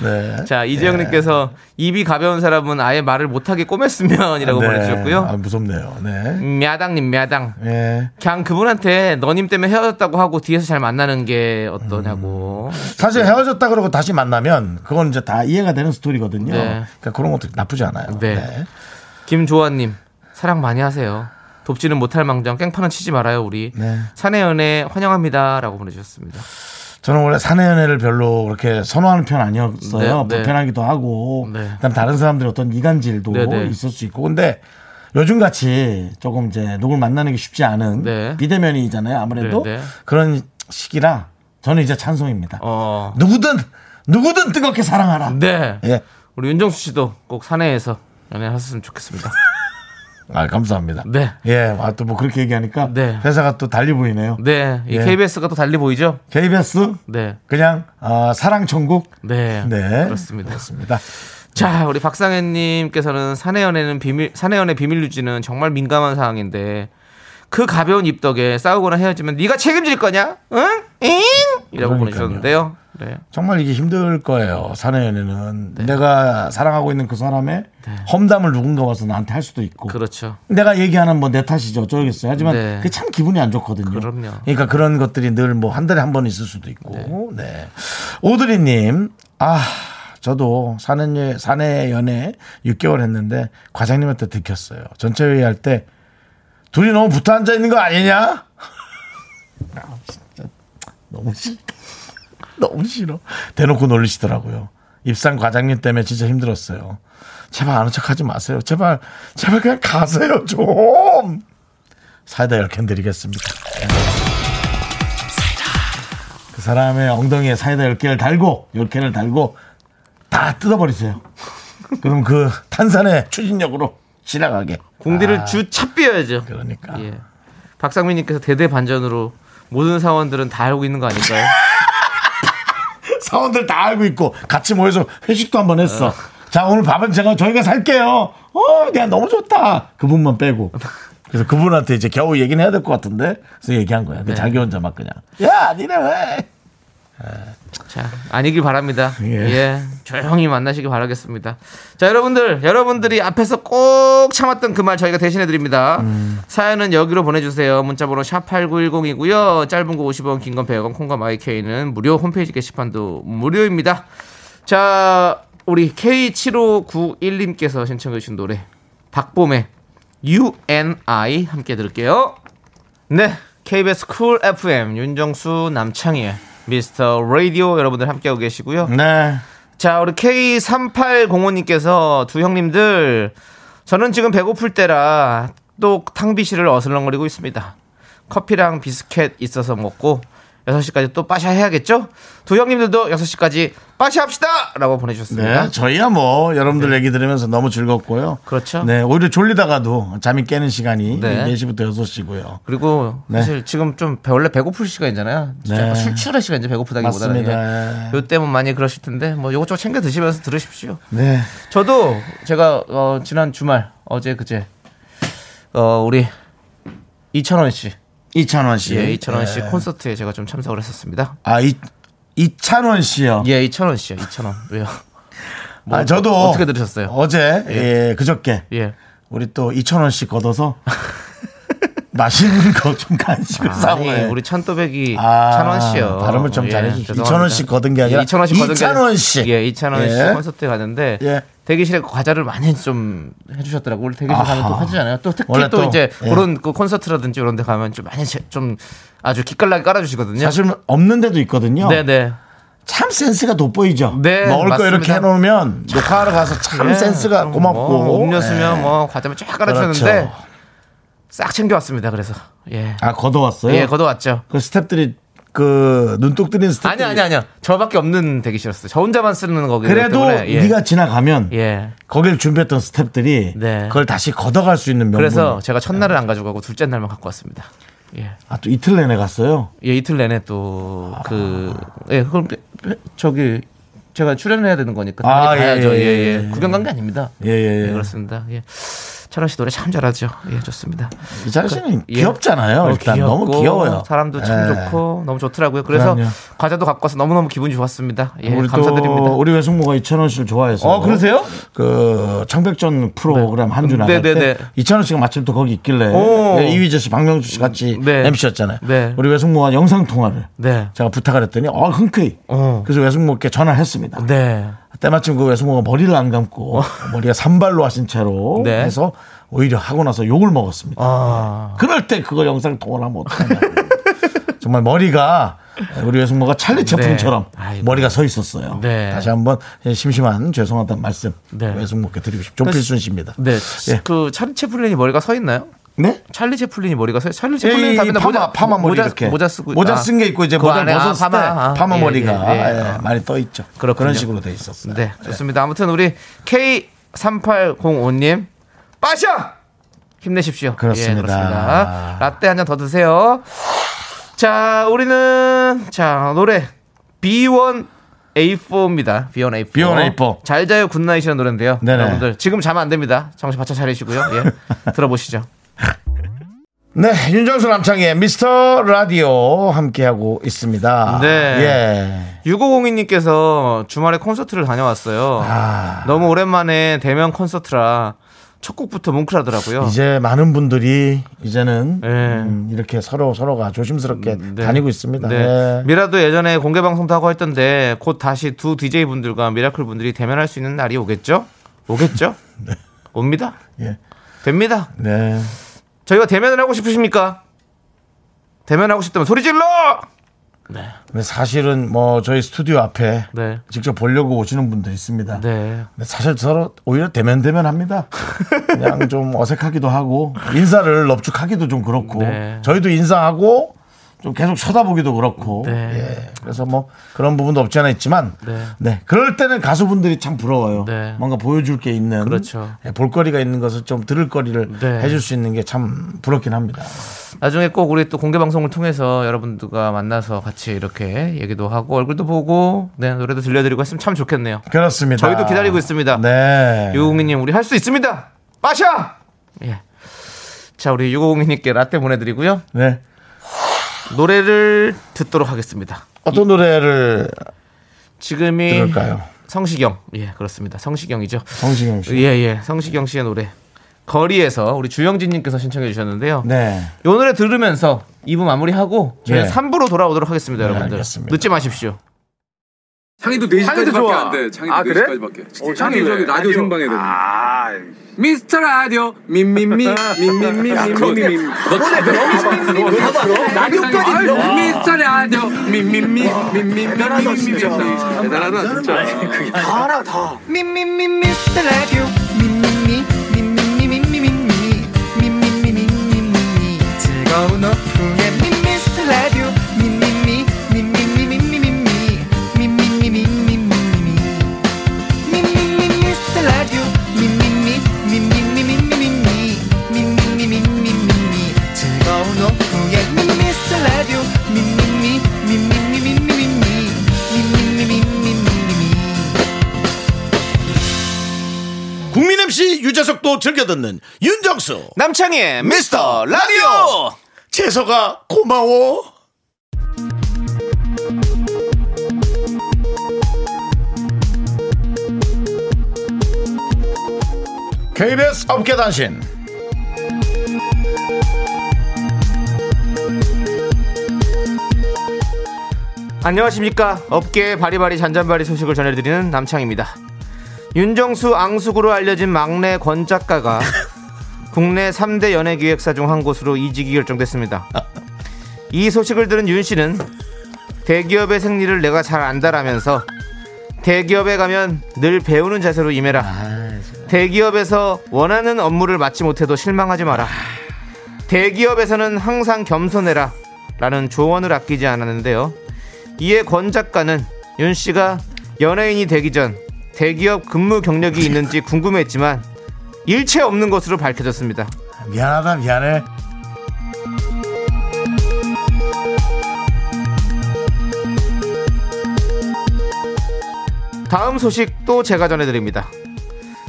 네. 자 이재영님께서 예. 입이 가벼운 사람은 아예 말을 못하게 꼬맸으면이라고 네. 보내주셨고요. 아, 무섭네요. 네. 야당님 야당. 예. 그냥 그분한테 너님 때문에 헤어졌다고 하고 뒤에서 잘 만나는 게 어떠냐고. 음. 사실 헤어졌다 그러고 다시 만나면 그건 이제 다 이해가 되는 스토리거든요. 네. 그러니까 그런 것도 나쁘지 않아요. 네. 네. 김조아님 사랑 많이 하세요. 돕지는 못할망정 깽판은 치지 말아요 우리. 네. 사내 연애 환영합니다라고 보내주셨습니다. 저는 원래 사내 연애를 별로 그렇게 선호하는 편 아니었어요. 네, 불편하기도 네. 하고 네. 그다음 다른 사람들의 어떤 이간질도 네, 네. 있을 수 있고. 근데 요즘같이 조금 이제 누굴 만나는 게 쉽지 않은 네. 비대면이잖아요 아무래도. 네, 네. 그런 시기라 저는 이제 찬성입니다. 어. 누구든 누구든 뜨겁게 사랑하라. 네. 예. 우리 윤정수 씨도 꼭 사내에서 연애하셨으면 좋겠습니다. 아 감사합니다. 네. 예, 아, 또 뭐 그렇게 얘기하니까 네. 회사가 또 달리 보이네요. 네. 이 예. 케이비에스가 또 달리 보이죠? 케이비에스? 네. 그냥 어, 사랑 천국? 네. 네. 그렇습니다. 그렇습니다. 자, 우리 박상혜 님께서는 사내 연애는 비밀 사내 연애 비밀 유지는 정말 민감한 사항인데 그 가벼운 입덕에 싸우거나 헤어지면 네가 책임질 거냐? 응? 잉? 이라고 보내셨는데요. 그래요? 정말 이게 힘들 거예요. 사내 연애는. 네. 내가 사랑하고 있는 그 사람의 네. 험담을 누군가 와서 나한테 할 수도 있고. 그렇죠. 내가 얘기하는 뭐 내 탓이죠. 어쩌겠어요. 하지만 네. 그게 참 기분이 안 좋거든요. 그럼요. 그러니까 그런 것들이 늘 뭐 한 달에 한 번 있을 수도 있고. 네. 네. 오드리님. 아, 저도 사내, 사내 연애 육 개월 했는데 과장님한테 들켰어요. 전체회의 할 때 둘이 너무 붙어 앉아 있는 거 아니냐? 아, 진짜 너무 싫다. 너무 싫어. 대놓고 놀리시더라고요. 입상 과장님 때문에 진짜 힘들었어요. 제발 아는 척하지 마세요. 제발 제발 그냥 가세요 좀. 사이다 열 캔 드리겠습니다. 그 사람의 엉덩이에 사이다 열 개를 달고 열 캔을 달고 다 뜯어버리세요. 그럼 그 탄산의 추진력으로 지나가게. 공디를 아, 주 찹비어야죠. 그러니까. 예. 박상민님께서 대대반전으로 모든 사원들은 다 알고 있는 거 아닐까요? 사원들 다 알고 있고 같이 모여서 회식도 한번 했어. 어. 자 오늘 밥은 제가 저희가 살게요. 어, 내가 너무 좋다. 그분만 빼고. 그래서 그분한테 이제 겨우 얘기는 해야 될 것 같은데. 그래서 얘기한 거야. 네. 자기 혼자 막 그냥. 야, 니네 왜? 자, 아니길 바랍니다. 예. 예, 조용히 만나시길 바라겠습니다. 자, 여러분들, 여러분들이 앞에서 꼭 참았던 그 말 저희가 대신해 드립니다. 음. 사연은 여기로 보내주세요. 문자번호 샵팔구일공이고요. 짧은 거 오십 원, 긴 건 백 원, 콩과 마이케이는 무료. 홈페이지 게시판도 무료입니다. 자, 우리 케이 칠오구일님께서 신청해 주신 노래 박봄의 You and I 함께 들을게요. 네, 케이비에스 쿨 에프엠 윤정수 남창희의 미스터 라디오 여러분들 함께하고 계시고요. 네. 자, 우리 케이 삼팔공오님께서 두 형님들 저는 지금 배고플 때라 또 탕비실을 어슬렁거리고 있습니다. 커피랑 비스켓 있어서 먹고 여섯 시까지 또 빠샤 해야겠죠? 두 형님들도 여섯 시까지 빠샤 합시다! 라고 보내주셨습니다. 네, 저희야 뭐 여러분들 네. 얘기 들으면서 너무 즐겁고요. 그렇죠. 네, 오히려 졸리다가도 잠이 깨는 시간이 네. 네 시부터 여섯 시고요. 그리고 네. 사실 지금 좀 원래 배고플 시간이잖아요. 네. 술 취할 시간이죠. 배고프다기보다는. 맞습니다. 요 때면 많이 그러실 텐데 뭐 요것저것 챙겨 드시면서 들으십시오. 네. 저도 제가 어, 지난 주말 어제 그제 어, 우리 이찬원 씨. 이찬원 씨, 예, 이찬원 씨 예. 콘서트에 제가 좀 참석을 했었습니다. 아, 이 이찬원 씨요? 예, 이찬원 씨요. 이찬원 왜요? 뭐, 아, 저도 뭐, 어떻게 들으셨어요? 어제, 예, 예 그저께, 예, 우리 또 이찬원 씨 걷어서 맛있는 거 좀 간식을 사오네. 우리 찬또백이 아, 찬원 씨요. 발음을 좀 잘해주세요. 예, 이찬원 씨 걷은 게 아니라 예, 이찬원 씨 걷은 게 이찬원 씨, 예, 이찬원 씨 예. 콘서트에 갔는데. 예. 대기실에 과자를 많이 좀 해주셨더라고요. 우리 대기실 가면 또 하시잖아요. 또 특히 또 이제 예. 그런 그 콘서트라든지 이런 데 가면 좀 많이 제, 좀 아주 기깔나게 깔아주시거든요. 사실 없는 데도 있거든요. 네네. 참 센스가 돋보이죠. 네, 먹을 맞습니다. 거 이렇게 해놓으면 참, 녹화하러 가서 참 네, 센스가 고맙고 뭐, 음료수면 예. 뭐 과자면 쫙 깔아주셨는데 그렇죠. 싹 챙겨왔습니다. 그래서 예. 아 걷어왔어요? 예, 걷어왔죠. 그 스태프들이 그 눈독 들인 스타일 아니 아니 아니요 저밖에 없는 대기실이었어요. 저 혼자만 쓰는 거기 그래도 때문에, 예. 네가 지나가면 예. 거길 준비했던 스태프들이 네. 그걸 다시 걷어갈 수 있는 명분. 그래서 제가 첫날을 안 가지고 가고 둘째 날만 갖고 왔습니다. 예. 아, 또 이틀 내내 갔어요? 예, 이틀 내내 또 그 예, 그럼 저기 제가 출연을 해야 되는 거니까 아, 많이 가야죠. 예, 예, 예. 예, 예. 구경 간 게 아닙니다. 예, 예, 예. 예, 그렇습니다. 예. 찬원 씨 노래 참 잘하죠. 예, 좋습니다. 찬원 씨는 예. 귀엽잖아요. 일단 귀엽고, 너무 귀여워요. 사람도 참 예. 좋고 너무 좋더라고요. 그래서 그럼요. 과자도 갖고 와서 너무너무 기분이 좋았습니다. 예, 우리 감사드립니다. 우리 외숙모가 이찬원 씨를 좋아해서. 어, 그러세요? 그 청백전 프로그램 네. 한 주 나갈 네, 네, 네. 때 이찬원 씨가 마침 또 거기 있길래 네, 이휘재 씨, 박명주 씨 같이 네. 엠씨였잖아요. 네. 우리 외숙모가 영상 통화를 네. 제가 부탁을 했더니 어, 흔쾌히. 어. 그래서 외숙모께 전화를 했습니다. 네. 때마침 그 외숙모가 머리를 안 감고 어. 머리가 산발로 하신 채로 네. 해서 오히려 하고 나서 욕을 먹었습니다. 아. 그럴 때 그거 영상 통화를 하면 어떡하냐고. 정말 머리가 우리 외숙모가 찰리 채플린처럼 네. 머리가 서 있었어요. 네. 다시 한번 심심한 죄송하다는 말씀 네. 외숙모께 드리고 싶죠. 존필순 씨입니다. 네. 예. 그 찰리 채플린이 머리가 서 있나요? 네? 찰리 채플린이 머리가 서 찰리 채플린 다음에 모자 파마 머리 모자, 이렇게 모자 쓰고 모자 쓴 게 있고 이제 모자 벗었을 때 파마, 파마 예, 머리가 예, 예. 예, 많이 떠 있죠. 그렇군요. 그런 식으로 돼 있었어요. 네, 좋습니다. 예. 아무튼 우리 케이 삼팔공오님 빠샤 힘내십시오. 그렇습니다. 예, 그렇습니다. 라떼 한 잔 더 드세요. 자, 우리는 자 노래 비원 에이포입니다. 비원 에이포. 비원 에이포. 잘 자요 굿나잇이라는 노래인데요. 네네. 여러분들 지금 자면 안 됩니다. 정신 바짝 차리시고요. 예, 들어보시죠. 네, 윤정수 남창희의 미스터 라디오 함께하고 있습니다. 네. 예. 육오공이 님께서 주말에 콘서트를 다녀왔어요. 아. 너무 오랜만에 대면 콘서트라 첫 곡부터 뭉클하더라고요. 이제 많은 분들이 이제는 네. 음, 이렇게 서로 서로가 조심스럽게 네. 다니고 있습니다. 네. 네. 미라도 예전에 공개 방송도 하고 했던데 곧 다시 두 디제이 분들과 미라클 분들이 대면할 수 있는 날이 오겠죠? 오겠죠? 네. 옵니다. 예. 됩니다. 네. 저희가 대면을 하고 싶으십니까? 대면하고 싶다면 소리 질러! 네. 근데 사실은 뭐 저희 스튜디오 앞에 네. 직접 보려고 오시는 분들 있습니다. 네. 근데 사실 서로 오히려 대면 대면 합니다. 그냥 좀 어색하기도 하고 인사를 넙죽하기도 좀 그렇고 네. 저희도 인사하고 좀 계속 쳐다보기도 그렇고 네. 예. 그래서 뭐 그런 부분도 없지 않아 있지만 네. 네. 그럴 때는 가수분들이 참 부러워요. 네. 뭔가 보여줄 게 있는 그렇죠. 예. 볼거리가 있는 것을 좀 들을거리를 네. 해줄 수 있는 게 참 부럽긴 합니다. 나중에 꼭 우리 또 공개방송을 통해서 여러분들과 만나서 같이 이렇게 얘기도 하고 얼굴도 보고 네. 노래도 들려드리고 했으면 참 좋겠네요. 그렇습니다. 저희도 기다리고 있습니다. 네. 유공민님 우리 할 수 있습니다. 빠샤. 예. 자 우리 유공민님께 라떼 보내드리고요. 네. 노래를 듣도록 하겠습니다. 어떤 노래를 지금이 들을까요? 성시경, 예 그렇습니다. 성시경이죠. 성시경 씨, 예예, 예. 성시경 씨의 노래 거리에서 우리 주영진님께서 신청해 주셨는데요. 네. 이 노래 들으면서 이 부 마무리하고 저희 네. 삼 부로 돌아오도록 하겠습니다, 네, 여러분들. 알겠습니다. 늦지 마십시오. 창의도 네 시까지밖에 안 돼. 창의도 아, 그래? 네 시까지밖에. 어, 창의 저기 라디오 생방에 되는. 아, 미스터 라디오 민민미 민민미 민민미. 라디오까지 들어. 미스터 라디오 민민미 민민미 민민미. 대단하다 진짜. 다 알아 다. 민민미 미스터 라디오 민민미 민민미 민민미 민민미 민민미 즐거운 오후. 국민 엠씨 유재석도 즐겨 듣는 윤정수 남창희의 미스터 라디오. 재석아 고마워. 케이비에스 업계 단신. 안녕하십니까. 업계의 바리바리 잔잔바리 소식을 전해드리는 남창입니다. 윤정수 앙숙으로 알려진 막내 권 작가가 국내 삼 대 연예기획사 중 한 곳으로 이직이 결정됐습니다. 이 소식을 들은 윤 씨는 대기업의 생리를 내가 잘 안다라면서 대기업에 가면 늘 배우는 자세로 임해라. 대기업에서 원하는 업무를 마치 못해도 실망하지 마라. 대기업에서는 항상 겸손해라 라는 조언을 아끼지 않았는데요. 이에 권 작가는 윤 씨가 연예인이 되기 전 대기업 근무 경력이 있는지 궁금했지만 일체 없는 것으로 밝혀졌습니다. 미안하다 미안해. 다음 소식도 제가 전해드립니다.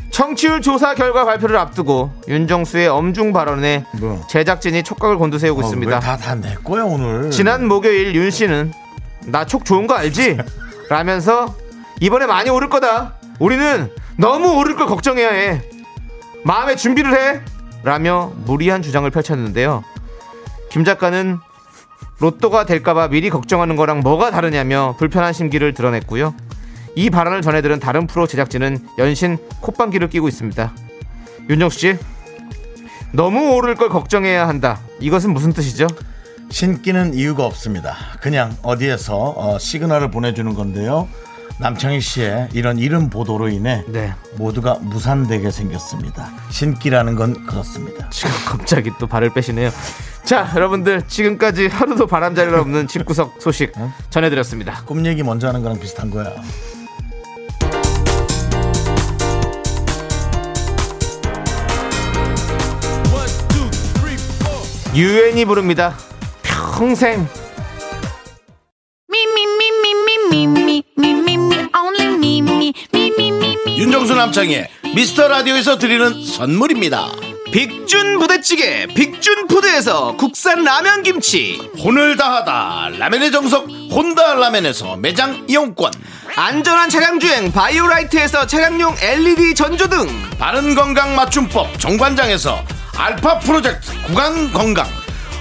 청취율 조사 결과 발표를 앞두고 윤정수의 엄중 발언에 뭐. 제작진이 촉각을 곤두세우고 어, 있습니다. 다 다 내 거야 오늘. 지난 목요일 윤 씨는 나 촉 좋은 거 알지? 라면서 이번에 많이 오를 거다. 우리는 너무 오를 걸 걱정해야 해. 마음의 준비를 해. 라며 무리한 주장을 펼쳤는데요. 김 작가는 로또가 될까봐 미리 걱정하는 거랑 뭐가 다르냐며 불편한 심기를 드러냈고요. 이 발언을 전해들은 다른 프로 제작진은 연신 콧방귀를 끼고 있습니다. 윤정수 씨, 너무 오를 걸 걱정해야 한다. 이것은 무슨 뜻이죠? 신기는 이유가 없습니다. 그냥 어디에서 어, 시그널을 보내주는 건데요. 남창희 씨의 이런 이름 보도로 인해 네. 모두가 무산되게 생겼습니다. 신기라는 건 그렇습니다. 지금 갑자기 또 발을 빼시네요. 자, 여러분들 지금까지 하루도 바람자리가 없는 집구석 소식 전해드렸습니다. 꿈 얘기 먼저 하는 거랑 비슷한 거야. 유엔이 부릅니다. 평생. 윤정수 남창의 미스터 라디오에서 드리는 선물입니다. 빅준 부대찌개 빅준푸드에서 국산 라면 김치, 혼을 다하다 라면의 정석 혼다 라면에서 매장 이용권, 안전한 차량주행 바이오라이트에서 차량용 엘이디 전조등, 바른건강 맞춤법 정관장에서 알파 프로젝트 구간건강,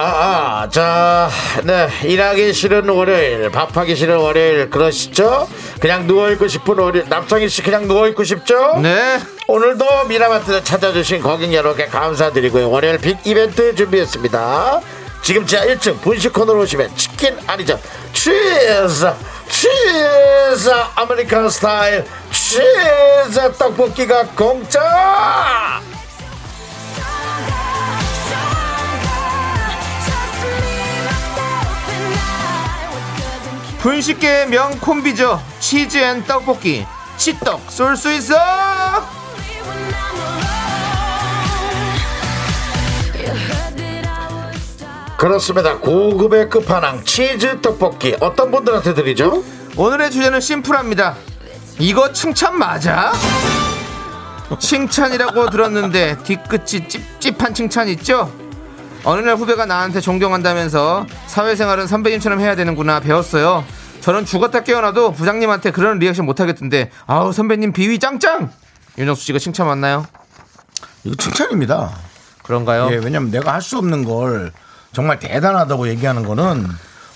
아, 자, 네, 일하기 싫은 월요일, 밥하기 싫은 월요일, 그러시죠? 그냥 누워있고 싶은 월요일, 남창희씨 그냥 누워있고 싶죠? 네. 오늘도 미라마트를 찾아주신 고객 여러분께 감사드리고요. 월요일 빅 이벤트 준비했습니다. 지금 지하 일 층 분식 코너로 오시면 치킨 아니죠? 치즈! 치즈! 아메리칸 스타일 치즈 떡볶이가 공짜! 분식계의 명콤비죠. 치즈앤 떡볶이, 치떡 쏠 수 있어. 그렇습니다. 고급의 끝판왕 치즈 떡볶이, 어떤 분들한테 드리죠? 오늘의 주제는 심플합니다. 이거 칭찬 맞아? 칭찬이라고 들었는데 뒤끝이 찝찝한 칭찬 있죠? 어느 날 후배가 나한테 존경한다면서 사회생활은 선배님처럼 해야 되는구나 배웠어요. 저는 죽었다 깨어나도 부장님한테 그런 리액션 못하겠던데, 아우 선배님 비위 짱짱. 윤정수 씨가 칭찬 맞나요? 이거 칭찬입니다. 그런가요? 예, 왜냐면 내가 할 수 없는 걸 정말 대단하다고 얘기하는 거는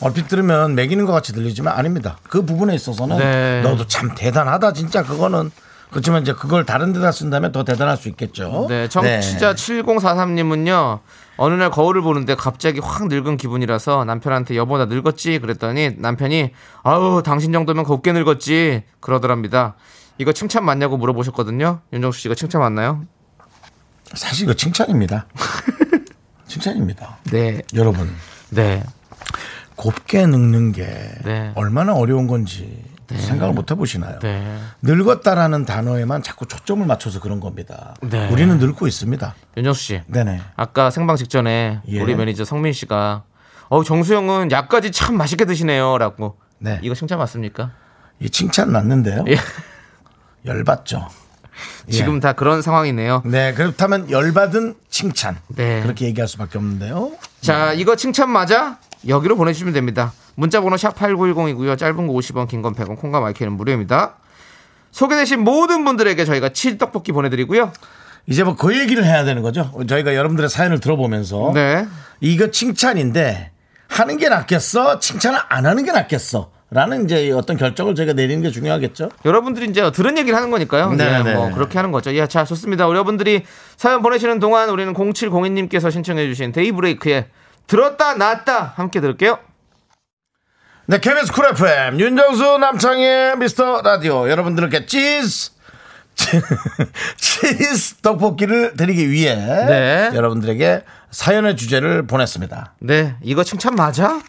얼핏 들으면 매기는 것 같이 들리지만 아닙니다. 그 부분에 있어서는 네. 너도 참 대단하다 진짜 그거는. 그렇지만 이제 그걸 다른 데다 쓴다면 더 대단할 수 있겠죠. 네, 정치자 네. 칠공사삼 님은요. 어느 날 거울을 보는데 갑자기 확 늙은 기분이라서 남편한테 여보 나 늙었지? 그랬더니 남편이 아우 당신 정도면 곱게 늙었지 그러더랍니다. 이거 칭찬 맞냐고 물어보셨거든요. 윤정수 씨가 칭찬 맞나요? 사실 이거 칭찬입니다. 칭찬입니다. 네, 여러분. 네. 곱게 늙는 게 네. 얼마나 어려운 건지 네. 생각을 못 해보시나요? 네. 늙었다라는 단어에만 자꾸 초점을 맞춰서 그런 겁니다. 네. 우리는 늙고 있습니다. 윤정수 씨, 네네. 아까 생방 직전에 예. 우리 매니저 성민 씨가 어 정수형은 약까지 참 맛있게 드시네요라고. 네. 이거 칭찬 맞습니까? 이 칭찬 맞는데요. 예. 열받죠. 지금 예. 다 그런 상황이네요. 네, 그렇다면 열받은 칭찬. 네. 그렇게 얘기할 수밖에 없는데요. 자, 네. 이거 칭찬 맞아? 여기로 보내주시면 됩니다. 문자번호 샵팔구일공이고요. 짧은 거 오십 원, 긴 건 백 원, 콩과 마이크는 무료입니다. 소개되신 모든 분들에게 저희가 칠떡볶이 보내드리고요. 이제 뭐 그 얘기를 해야 되는 거죠. 저희가 여러분들의 사연을 들어보면서 네. 이거 칭찬인데 하는 게 낫겠어? 칭찬을 안 하는 게 낫겠어? 라는 이제 어떤 결정을 저희가 내리는 게 중요하겠죠. 여러분들이 이제 들은 얘기를 하는 거니까요. 네, 네. 뭐 그렇게 하는 거죠. 예, 자, 좋습니다. 여러분들이 사연 보내시는 동안 우리는 공칠공이 님께서 신청해 주신 데이브레이크의 들었다 놨다 함께 들을게요. 네, 케이비에스 쿨 에프엠 윤정수 남창의 미스터 라디오, 여러분들께 치즈 치즈 떡볶이를 드리기 위해 네. 여러분들에게 사연의 주제를 보냈습니다. 네, 이거 칭찬 맞아?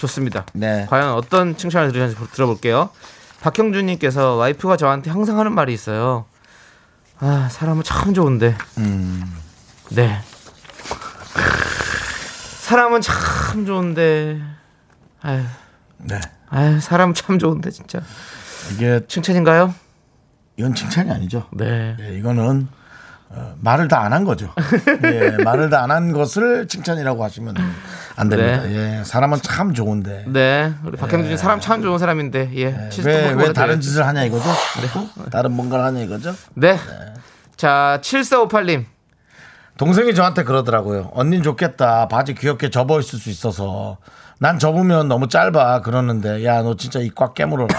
좋습니다. 네, 과연 어떤 칭찬을 드리는지 들어볼게요. 박형준님께서 와이프가 저한테 항상 하는 말이 있어요. 아, 사람은 참 좋은데 음. 네 사람은 참 좋은데 아휴 네. 아유, 사람 참 좋은데 진짜. 이게 칭찬인가요? 이건 칭찬이 아니죠. 네. 네, 이거는 어, 말을 다 안 한 거죠. 예, 말을 다 안 한 것을 칭찬이라고 하시면 안 됩니다. 네. 예, 사람은 참 좋은데. 네. 우리 박형준 예. 사람 참 좋은 사람인데. 예. 예. 왜, 왜 다른 짓을 하냐 이거죠? 네. 다른 뭔가를 하냐 이거죠? 네. 네. 자, 칠사오팔 님. 동생이 저한테 그러더라고요. 언니는 좋겠다. 바지 귀엽게 접어 있을 수 있어서. 난 접으면 너무 짧아 그러는데 야 너 진짜 입 꽉 깨물어라.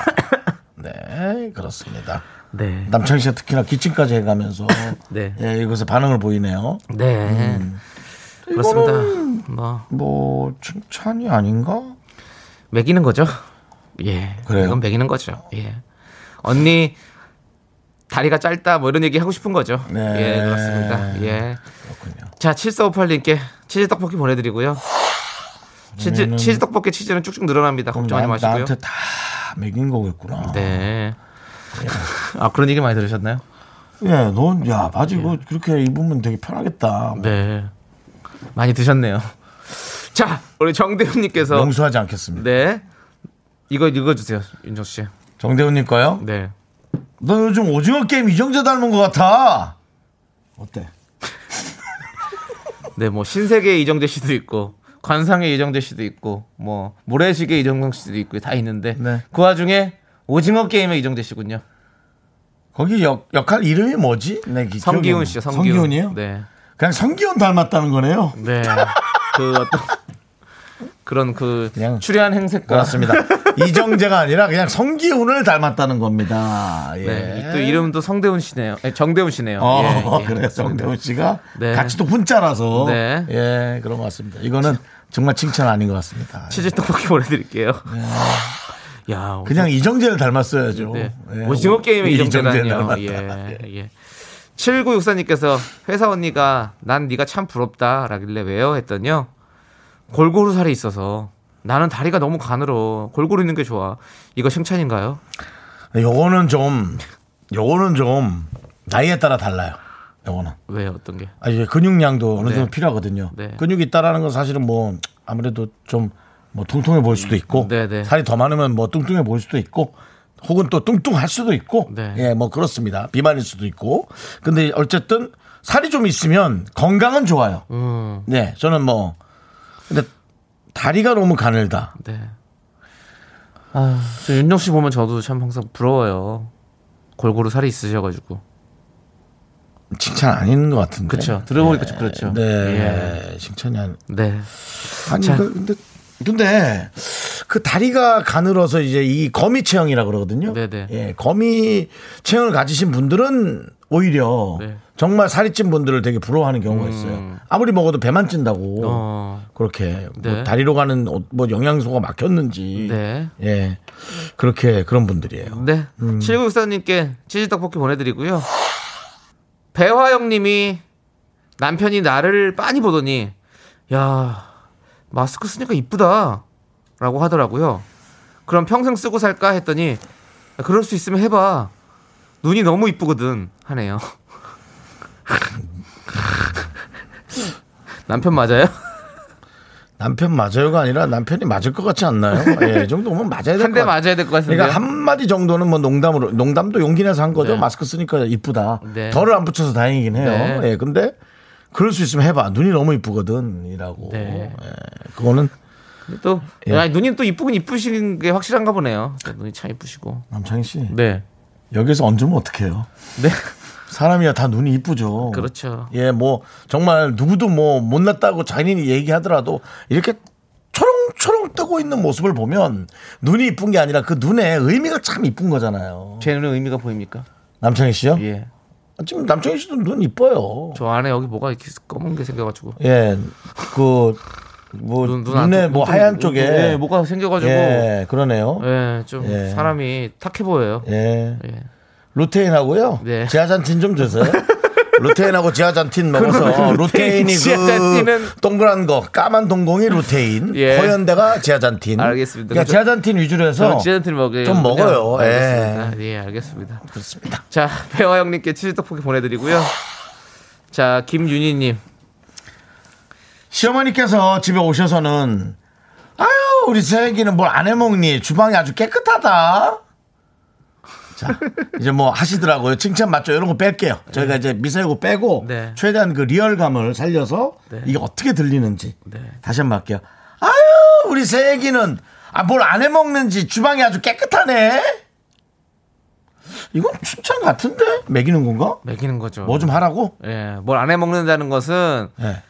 네. 네, 그렇습니다. 네. 남창희 씨가 특히나 기침까지 해가면서 네. 예, 이것에 반응을 보이네요. 네. 음. 그렇습니다. 뭐. 뭐 칭찬이 아닌가? 매기는 거죠. 예. 그래요. 이건 매기는 거죠. 예. 언니 다리가 짧다 뭐 이런 얘기 하고 싶은 거죠. 네. 예, 그렇습니다. 예. 그렇군요. 자, 칠사오팔님께 치즈 떡볶이 보내드리고요. 치즈, 치즈 떡볶이 치즈는 쭉쭉 늘어납니다. 걱정하지 나, 마시고요. 나한테 다 먹인 거겠구나. 네. 예. 아, 그런 얘기 많이 들으셨나요? 예, 넌, 야, 바지 예. 뭐 그렇게 입으면 되게 편하겠다. 네. 많이 드셨네요. 자, 우리 정대훈님께서 명수하지 않겠습니다. 네. 이거 읽어주세요, 윤정수 씨. 정대훈님 거요? 네. 너 요즘 오징어 게임 이정재 닮은 것 같아. 어때? 네, 뭐 신세계 이정재 씨도 있고. 관상의 이정재 씨도 있고 뭐 모래시계 이정재 씨도 있고 다 있는데 네. 그 와중에 오징어 게임의 이정재 씨군요. 거기 역, 역할 이름이 뭐지? 네, 성기훈 씨요. 성기훈. 성기훈이요? 네. 그냥 성기훈 닮았다는 거네요. 네. 그 어떤 그런 그 추리한 행색과 그렇습니다. 이정재가 아니라 그냥 성기훈을 닮았다는 겁니다. 예. 네, 또 이름도 성대훈 씨네요. 네, 정대훈 씨네요. 어, 예, 예, 그래 정대훈 씨가 네. 같이 또 훈자라서 네. 예 그런 것 같습니다. 이거는 정말 칭찬 아닌 것 같습니다. 치즈 떡볶이 보내드릴게요. 네. 야, 그냥 이정재를 닮았어야죠. 네. 예. 오징어 게임의 이정재라니요. 예, 예. 칠구육사님께서 회사 언니가 난 네가 참 부럽다라길래 왜요 했더니요. 골고루 살이 있어서 나는 다리가 너무 가늘어 골고루 있는 게 좋아. 이거 칭찬인가요? 요거는 좀 요거는 좀 나이에 따라 달라요. 요거는 왜 어떤 게? 아, 이게 근육량도 어느 정도 네. 필요하거든요. 네. 근육이 있다라는 건 사실은 뭐 아무래도 좀 뭐 뚱뚱해 보일 수도 있고 네, 네. 살이 더 많으면 뭐 뚱뚱해 보일 수도 있고 혹은 또 뚱뚱할 수도 있고 네. 예, 뭐 그렇습니다. 비만일 수도 있고 근데 어쨌든 살이 좀 있으면 건강은 좋아요. 음. 네, 저는 뭐 근데 다리가 너무 가늘다. 네. 아, 윤정 씨 보면 저도 참 항상 부러워요. 골고루 살이 있으셔가지고. 칭찬 아닌 것 같은데. 그렇죠. 들어보니까 네. 좀 그렇죠. 네. 예. 칭찬이 아니. 네. 아니 그, 근데 근데 그 다리가 가늘어서 이제 이 거미 체형이라 그러거든요. 네네. 예, 거미 체형을 가지신 분들은 오히려. 네. 정말 살이 찐 분들을 되게 부러워하는 경우가 있어요. 음. 아무리 먹어도 배만 찐다고 어. 그렇게 네. 뭐 다리로 가는 뭐 영양소가 막혔는지 네. 예 그렇게 그런 분들이에요. 네. 음. 칠구육사님께 치즈 떡볶이 보내드리고요. 배화영님이 남편이 나를 빤히 보더니 야 마스크 쓰니까 이쁘다라고 하더라고요. 그럼 평생 쓰고 살까 했더니 그럴 수 있으면 해봐. 눈이 너무 이쁘거든 하네요. 남편 맞아요? 남편 맞아요가 아니라 남편이 맞을 것 같지 않나요? 예, 이 정도면 맞아야 될 것 같아요. 한 대 맞아야 될 것 같은데. 그러니까 한마디 정도는 뭐 농담으로, 농담도 용기 내서 한 거죠. 네. 마스크 쓰니까 이쁘다. 네. 덜을 안 붙여서 다행이긴 해요. 네. 예, 근데 그럴 수 있으면 해봐. 눈이 너무 이쁘거든. 이라고. 네. 예, 그거는. 또, 예. 아니, 눈이 또 이쁘긴 이쁘신 게 확실한가 보네요. 눈이 참 이쁘시고. 남창희 씨. 네. 여기서 얹으면 어떡해요? 네. 사람이야 다 눈이 이쁘죠. 그렇죠. 예, 뭐 정말 누구도 뭐 못났다고 자기이 얘기하더라도 이렇게 초롱초롱 뜨고 있는 모습을 보면 눈이 이쁜 게 아니라 그 눈에 의미가 참 이쁜 거잖아요. 제 눈에 의미가 보입니까? 남창희 씨요? 예. 아, 지금 남창희 씨도 눈 이뻐요. 저 안에 여기 뭐가 이렇게 검은 게 생겨가지고. 예, 그 뭐 눈, 눈 눈에 안, 뭐 눈, 하얀 눈, 쪽에 눈, 예, 뭐가 생겨가지고. 예, 그러네요. 예, 좀 예. 사람이 탁해 보여요. 예. 예. 루테인하고요. 네. 지아잔틴 좀 주세요. 루테인하고 지아잔틴 먹어서 루테인이 그 동그란 거 까만 동공이 루테인, 허연대가 예. 지아잔틴. 알겠습니다. 그러니까 지아잔틴 위주로 해서 지아잔틴 먹어요. 좀 먹어요. 알겠습니다. 예. 예, 알겠습니다. 그렇습니다. 자, 배화영님께 치즈떡볶이 보내드리고요. 자, 김윤희님. 시어머니께서 집에 오셔서는 아유 우리 새애기는 뭘 안 해먹니? 주방이 아주 깨끗하다. 자, 이제 뭐 하시더라고요. 칭찬 맞죠? 이런 거 뺄게요. 저희가 네. 이제 미세고 빼고 네. 최대한 그 리얼감을 살려서 네. 이게 어떻게 들리는지 네. 다시 한번 할게요. 아유, 우리 새애기는 아, 뭘 안 해먹는지 주방이 아주 깨끗하네. 이건 칭찬 같은데? 매기는 건가? 매기는 거죠. 뭐 좀 하라고? 예, 뭘 안 해먹는다는 것은 네.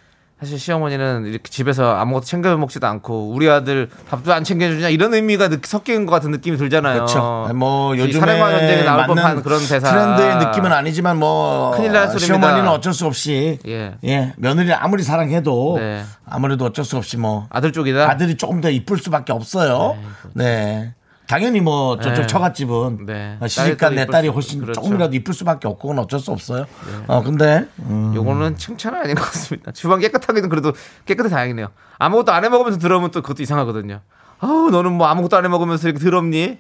사실 시어머니는 이렇게 집에서 아무것도 챙겨 먹지도 않고 우리 아들 밥도 안 챙겨주냐 이런 의미가 섞인 것 같은 느낌이 들잖아요. 그렇죠. 뭐 요즘에 사랑과 전쟁에 나올 법한 그런 대사. 트렌드의 느낌은 아니지만 뭐 큰일 날 소리입니다. 시어머니는 어쩔 수 없이 예, 예 며느리 아무리 사랑해도 네, 아무래도 어쩔 수 없이 뭐 아들 쪽이다. 아들이 조금 더 이쁠 수밖에 없어요. 네. 네. 당연히 뭐 저쪽 네, 처갓집은 네, 시집간 내 딸이 훨씬 그렇죠, 조금이라도 이쁠 수밖에 없고 그건 어쩔 수 없어요. 네. 어 근데 음, 요거는 칭찬은 아닌 것 같습니다. 주방 깨끗하기는 그래도 깨끗해 다행이네요. 아무것도 안 해 먹으면서 더러우면 또 그것도 이상하거든요. 아우 너는 뭐 아무것도 안 해 먹으면서 이렇게 더럽니?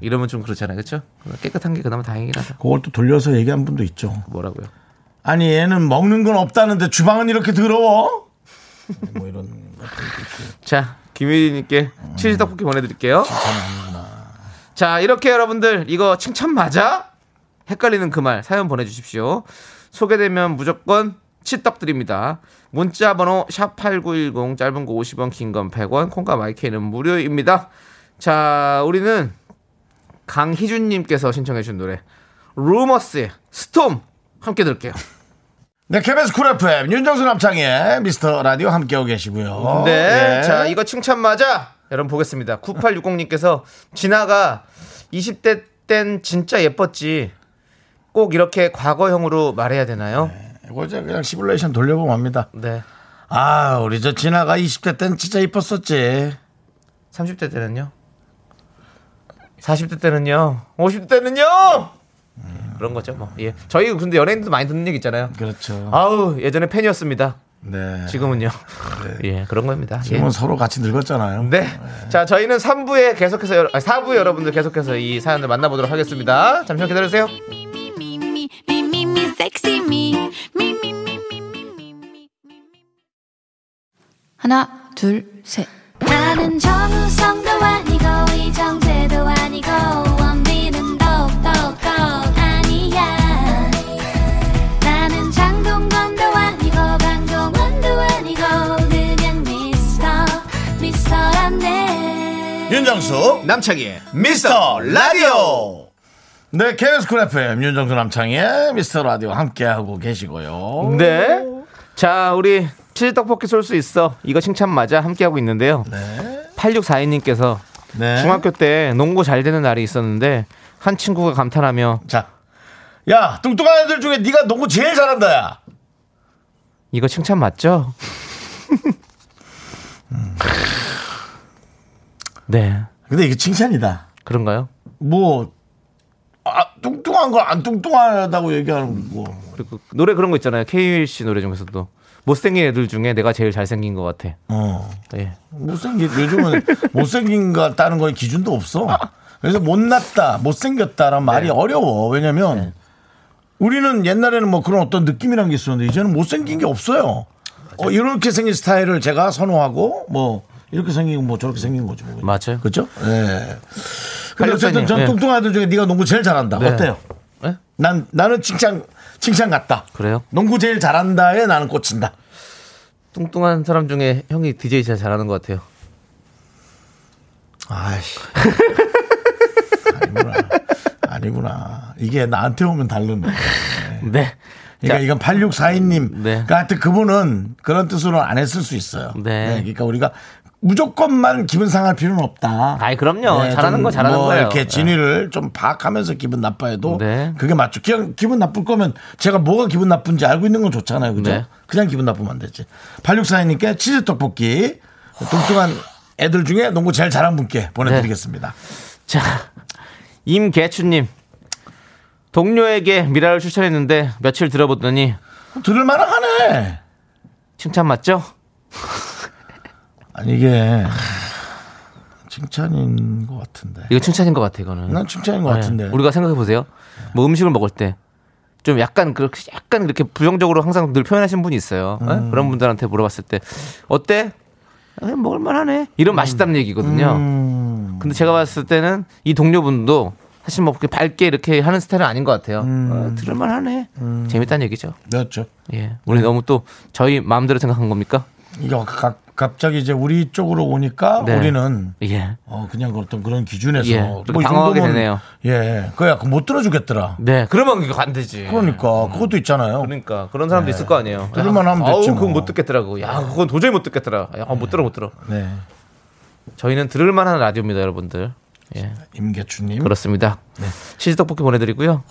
이러면 좀 그렇잖아요, 그렇죠? 깨끗한 게 그나마 다행이긴 하죠. 그걸 또 돌려서 얘기한 분도 있죠. 뭐라고요? 아니 얘는 먹는 건 없다는데 주방은 이렇게 더러워? 뭐 이런 자. 김혜리님께 치즈 떡볶이 보내드릴게요. 자 이렇게 여러분들 이거 칭찬 맞아? 헷갈리는 그 말 사연 보내주십시오. 소개되면 무조건 치떡 드립니다. 문자 번호 샵팔구일공 짧은 거 오십 원 긴 건 백 원 콩과 마이크는 무료입니다. 자 우리는 강희준님께서 신청해 주신 노래 루머스의 스톰 함께 들을게요. 네, 케이비에스 쿨 에프엠 윤정수 남창희의 미스터 라디오 함께하고 계시고요. 네, 예. 자 이거 칭찬 맞아? 여러분 보겠습니다. 구팔육공님께서 진아가 이십 대 땐 진짜 예뻤지 꼭 이렇게 과거형으로 말해야 되나요? 네, 이거 이제 그냥 시뮬레이션 돌려보면 합니다. 네. 아 우리 저 진아가 이십 대 땐 진짜 예뻤었지. 삼십 대 때는요? 사십 대 때는요? 오십 대 때는요? 그런 거죠, 뭐. 예. 저희 근데 연예인들도 많이 듣는 얘기 있잖아요. 그렇죠. 아우 예전에 팬이었습니다. 네. 지금은요. 네. 예, 그런 겁니다. 지금은 예, 서로 같이 늙었잖아요. 네. 네. 자, 저희는 삼 부에 계속해서 여러, 아니, 사 부에 여러분들 계속해서 이 사연들 만나보도록 하겠습니다. 잠시만 기다려주세요. 하나, 둘, 셋. 나는 정우성도 아니고 이정재도 아니고. 윤정수 남창희의 미스터라디오. 네, 케이비에스 쿨 에프엠 윤정수 남창희의 미스터라디오 함께하고 계시고요. 네, 자 우리 치즈떡볶이 쏠 수 있어 이거 칭찬 맞아 함께하고 있는데요. 네. 팔육사이님께서 네, 중학교 때 농구 잘 되는 날이 있었는데 한 친구가 감탄하며 자, 야 뚱뚱한 애들 중에 네가 농구 제일 잘한다 야. 이거 칭찬 맞죠? 음. 네. 근데 이게 칭찬이다. 그런가요? 뭐, 아, 뚱뚱한 걸 안 뚱뚱하다고 얘기하는 거. 그리고 노래 그런 거 있잖아요. 케이윌 씨 노래 중에서도. 못생긴 애들 중에 내가 제일 잘생긴 것 같아. 어. 예. 못생긴, 요즘은 못생긴가 따는 거에 기준도 없어. 그래서 못났다, 못생겼다라는 말이 네, 어려워. 왜냐면 네, 우리는 옛날에는 뭐 그런 어떤 느낌이란 게 있었는데 이제는 못생긴 게 없어요. 어, 이렇게 생긴 스타일을 제가 선호하고 뭐, 이렇게 생기고 뭐 저렇게 생긴 거죠. 맞아요. 그렇죠? 네. 근데 어쨌든 전 뚱뚱한 애들 중에 네가 농구 제일 잘한다. 네. 어때요? 네? 난 나는 칭찬 칭찬 같다. 그래요? 농구 제일 잘한다에 나는 꽂힌다. 뚱뚱한 사람 중에 형이 디제이 제일 잘하는 것 같아요. 아이씨. 아니구나. 아니구나. 이게 나한테 오면 다르네. 네. 네. 그러니까 이건 팔육사이님. 네. 그러니까 하여튼 그분은 그런 뜻으로는 안 했을 수 있어요. 네. 네. 그러니까 우리가 무조건만 기분 상할 필요는 없다. 아이 그럼요. 네, 잘하는 거 잘하는 뭐 거예요. 이렇게 진위를 네, 좀 파악하면서 기분 나빠해도 네, 그게 맞죠. 기분, 기분 나쁠 거면 제가 뭐가 기분 나쁜지 알고 있는 건 좋잖아요. 그죠? 네. 그냥 기분 나쁘면 안 되지. 팔육사이님께 치즈 떡볶이 뚱뚱한 애들 중에 농구 제일 잘한 분께 보내드리겠습니다. 네. 자, 임계추님. 동료에게 미라를 추천했는데 며칠 들어보더니 들을만한 하네. 칭찬 맞죠? 아니 이게 칭찬인 것 같은데. 이거 칭찬인 것 같아 이거는. 난 칭찬인 것 네, 같은데. 우리가 생각해 보세요. 뭐 음식을 먹을 때 좀 약간 그렇게 약간 이렇게 부정적으로 항상 늘 표현하시는 분이 있어요. 음. 네? 그런 분들한테 물어봤을 때 어때? 먹을만 하네. 이런 음, 맛있다는 얘기거든요. 음. 근데 제가 봤을 때는 이 동료분도 사실 뭐 그렇게 밝게 이렇게 하는 스타일은 아닌 것 같아요. 음. 어, 들을만하네. 음. 재밌다는 얘기죠. 그렇죠. 예, 우리 음, 너무 또 저희 마음대로 생각한 겁니까? 이게 가, 갑자기 이제 우리 쪽으로 오니까 네. 우리는 예. 어, 그냥 어떤 그런 기준에서 예. 뭐 당황하게 되네요. 예, 그야 못 들어주겠더라. 네, 그러면 이거 안 되지. 그러니까 음. 그것도 있잖아요. 그러니까 그런 사람도 네. 있을 거 아니에요. 들을만 하면 야, 됐지. 뭐. 그건 못 듣겠더라고. 야, 그건 도저히 못 듣겠더라. 야, 네. 못 들어 못 들어. 네, 저희는 들을만한 라디오입니다, 여러분들. 예. 임계춘님 그렇습니다. 네. 치즈 떡볶이 보내드리고요.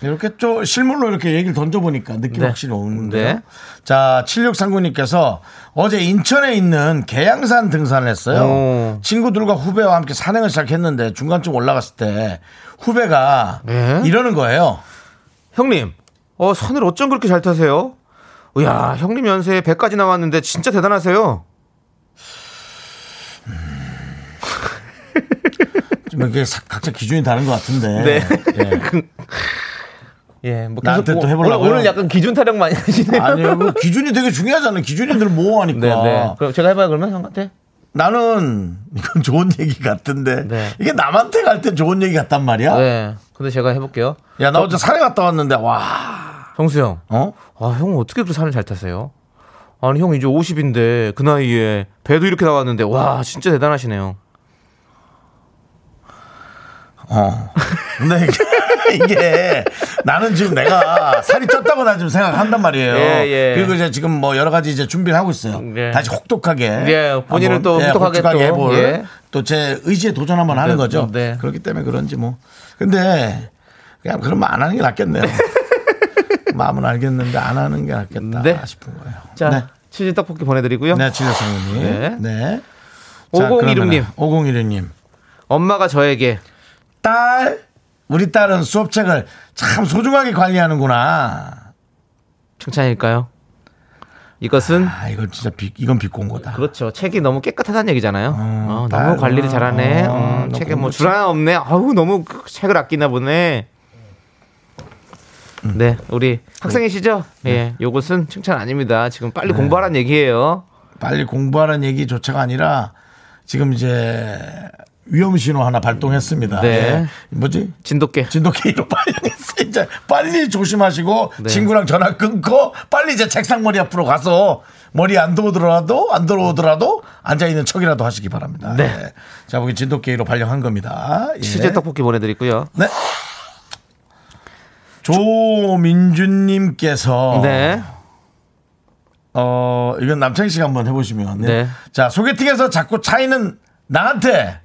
이렇게 좀 실물로 이렇게 얘기를 던져보니까 느낌 네. 확실히 오는데요. 네. 자, 칠육삼구 님께서 어제 인천에 있는 계양산 등산을 했어요. 오. 친구들과 후배와 함께 산행을 시작했는데 중간쯤 올라갔을 때 후배가 네. 이러는 거예요. 형님, 어, 산을 어쩜 그렇게 잘 타세요? 이야, 형님 연세에 백까지 나왔는데 진짜 대단하세요. 좀 이렇게 각자 기준이 다른 것 같은데. 네. 예. 예, 뭐 나한테 또 해보려고 오늘 약간 기준 타령 많이 하시네요. 아니요, 뭐 기준이 되게 중요하잖아요. 기준이 늘 모호하니까. 네, 네. 그럼 제가 해봐요 그러면 형한테. 나는 이건 좋은 얘기 같은데 네. 이게 남한테 갈 때 좋은 얘기 같단 말이야. 네. 근데 제가 해볼게요. 야, 나 어제 산에 갔다 왔는데 와. 정수 형, 어? 아, 형 어떻게 그 산을 잘 타세요? 아니 형 이제 오십인데 그 나이에 배도 이렇게 나왔는데 와 진짜 대단하시네요. 어. 근데 이게, 이게 나는 지금 내가 살이 쪘다고 나 지금 생각한단 말이에요. 예, 예. 그리고 이제 지금 뭐 여러 가지 이제 준비를 하고 있어요. 예. 다시 혹독하게. 예, 본인을 한번, 또 예, 혹독하게 또 해볼. 예. 또 제 의지에 도전 한번 네, 하는 거죠. 네. 그렇기 때문에 그런지 뭐. 근데 그냥 그러면 안 하는 게 낫겠네요. 마음은 알겠는데 안 하는 게 낫겠다 네. 싶은 거예요. 자, 네. 치즈 떡볶이 보내드리고요. 네, 치즈 성우님. 네. 네. 오공일육 님. 오공일육 님. 엄마가 저에게 딸, 우리 딸은 수업책을 참 소중하게 관리하는구나. 칭찬일까요? 이것은 아, 이건 진짜 비, 이건 비꼰거다. 그렇죠. 책이 너무 깨끗하다는 얘기잖아요. 음, 어, 너무 관리를 잘하네. 어, 음, 책에 뭐 줄 하나 없네. 아우 너무 책을 아끼나 보네. 음. 네, 우리 학생이시죠? 음. 예, 요것은 칭찬 아닙니다. 지금 빨리 네. 공부하라는 얘기예요. 빨리 공부하라는 얘기조차가 아니라 지금 이제. 위험 신호 하나 발동했습니다. 네. 예. 뭐지? 진돗개. 진돗개로 빨리 이제 빨리 조심하시고 네. 친구랑 전화 끊고 빨리 이제 책상 머리 앞으로 가서 머리 안 들어오더라도 안 들어오더라도 앉아 있는 척이라도 하시기 바랍니다. 네. 예. 자, 보기 진돗개로 발령한 겁니다. 예. 치즈 떡볶이 보내드리고요. 네. 조민준님께서 네. 어 이건 남창희 씨가 한번 해보시면 네. 네. 자, 소개팅에서 자꾸 차이는 나한테.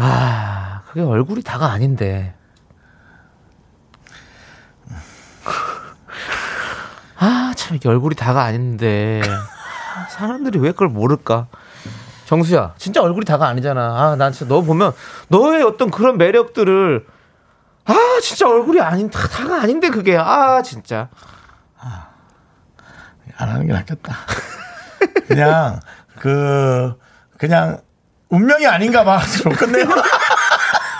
아, 그게 얼굴이 다가 아닌데. 아, 참, 이게 얼굴이 다가 아닌데. 사람들이 왜 그걸 모를까? 정수야, 진짜 얼굴이 다가 아니잖아. 아, 난 진짜 너 보면 너의 어떤 그런 매력들을. 아, 진짜 얼굴이 아닌, 다, 다가 아닌데, 그게. 아, 진짜. 아, 안 하는 게 낫겠다. 그냥, 그, 그냥. 운명이 아닌가 봐. 그럼 끝내요.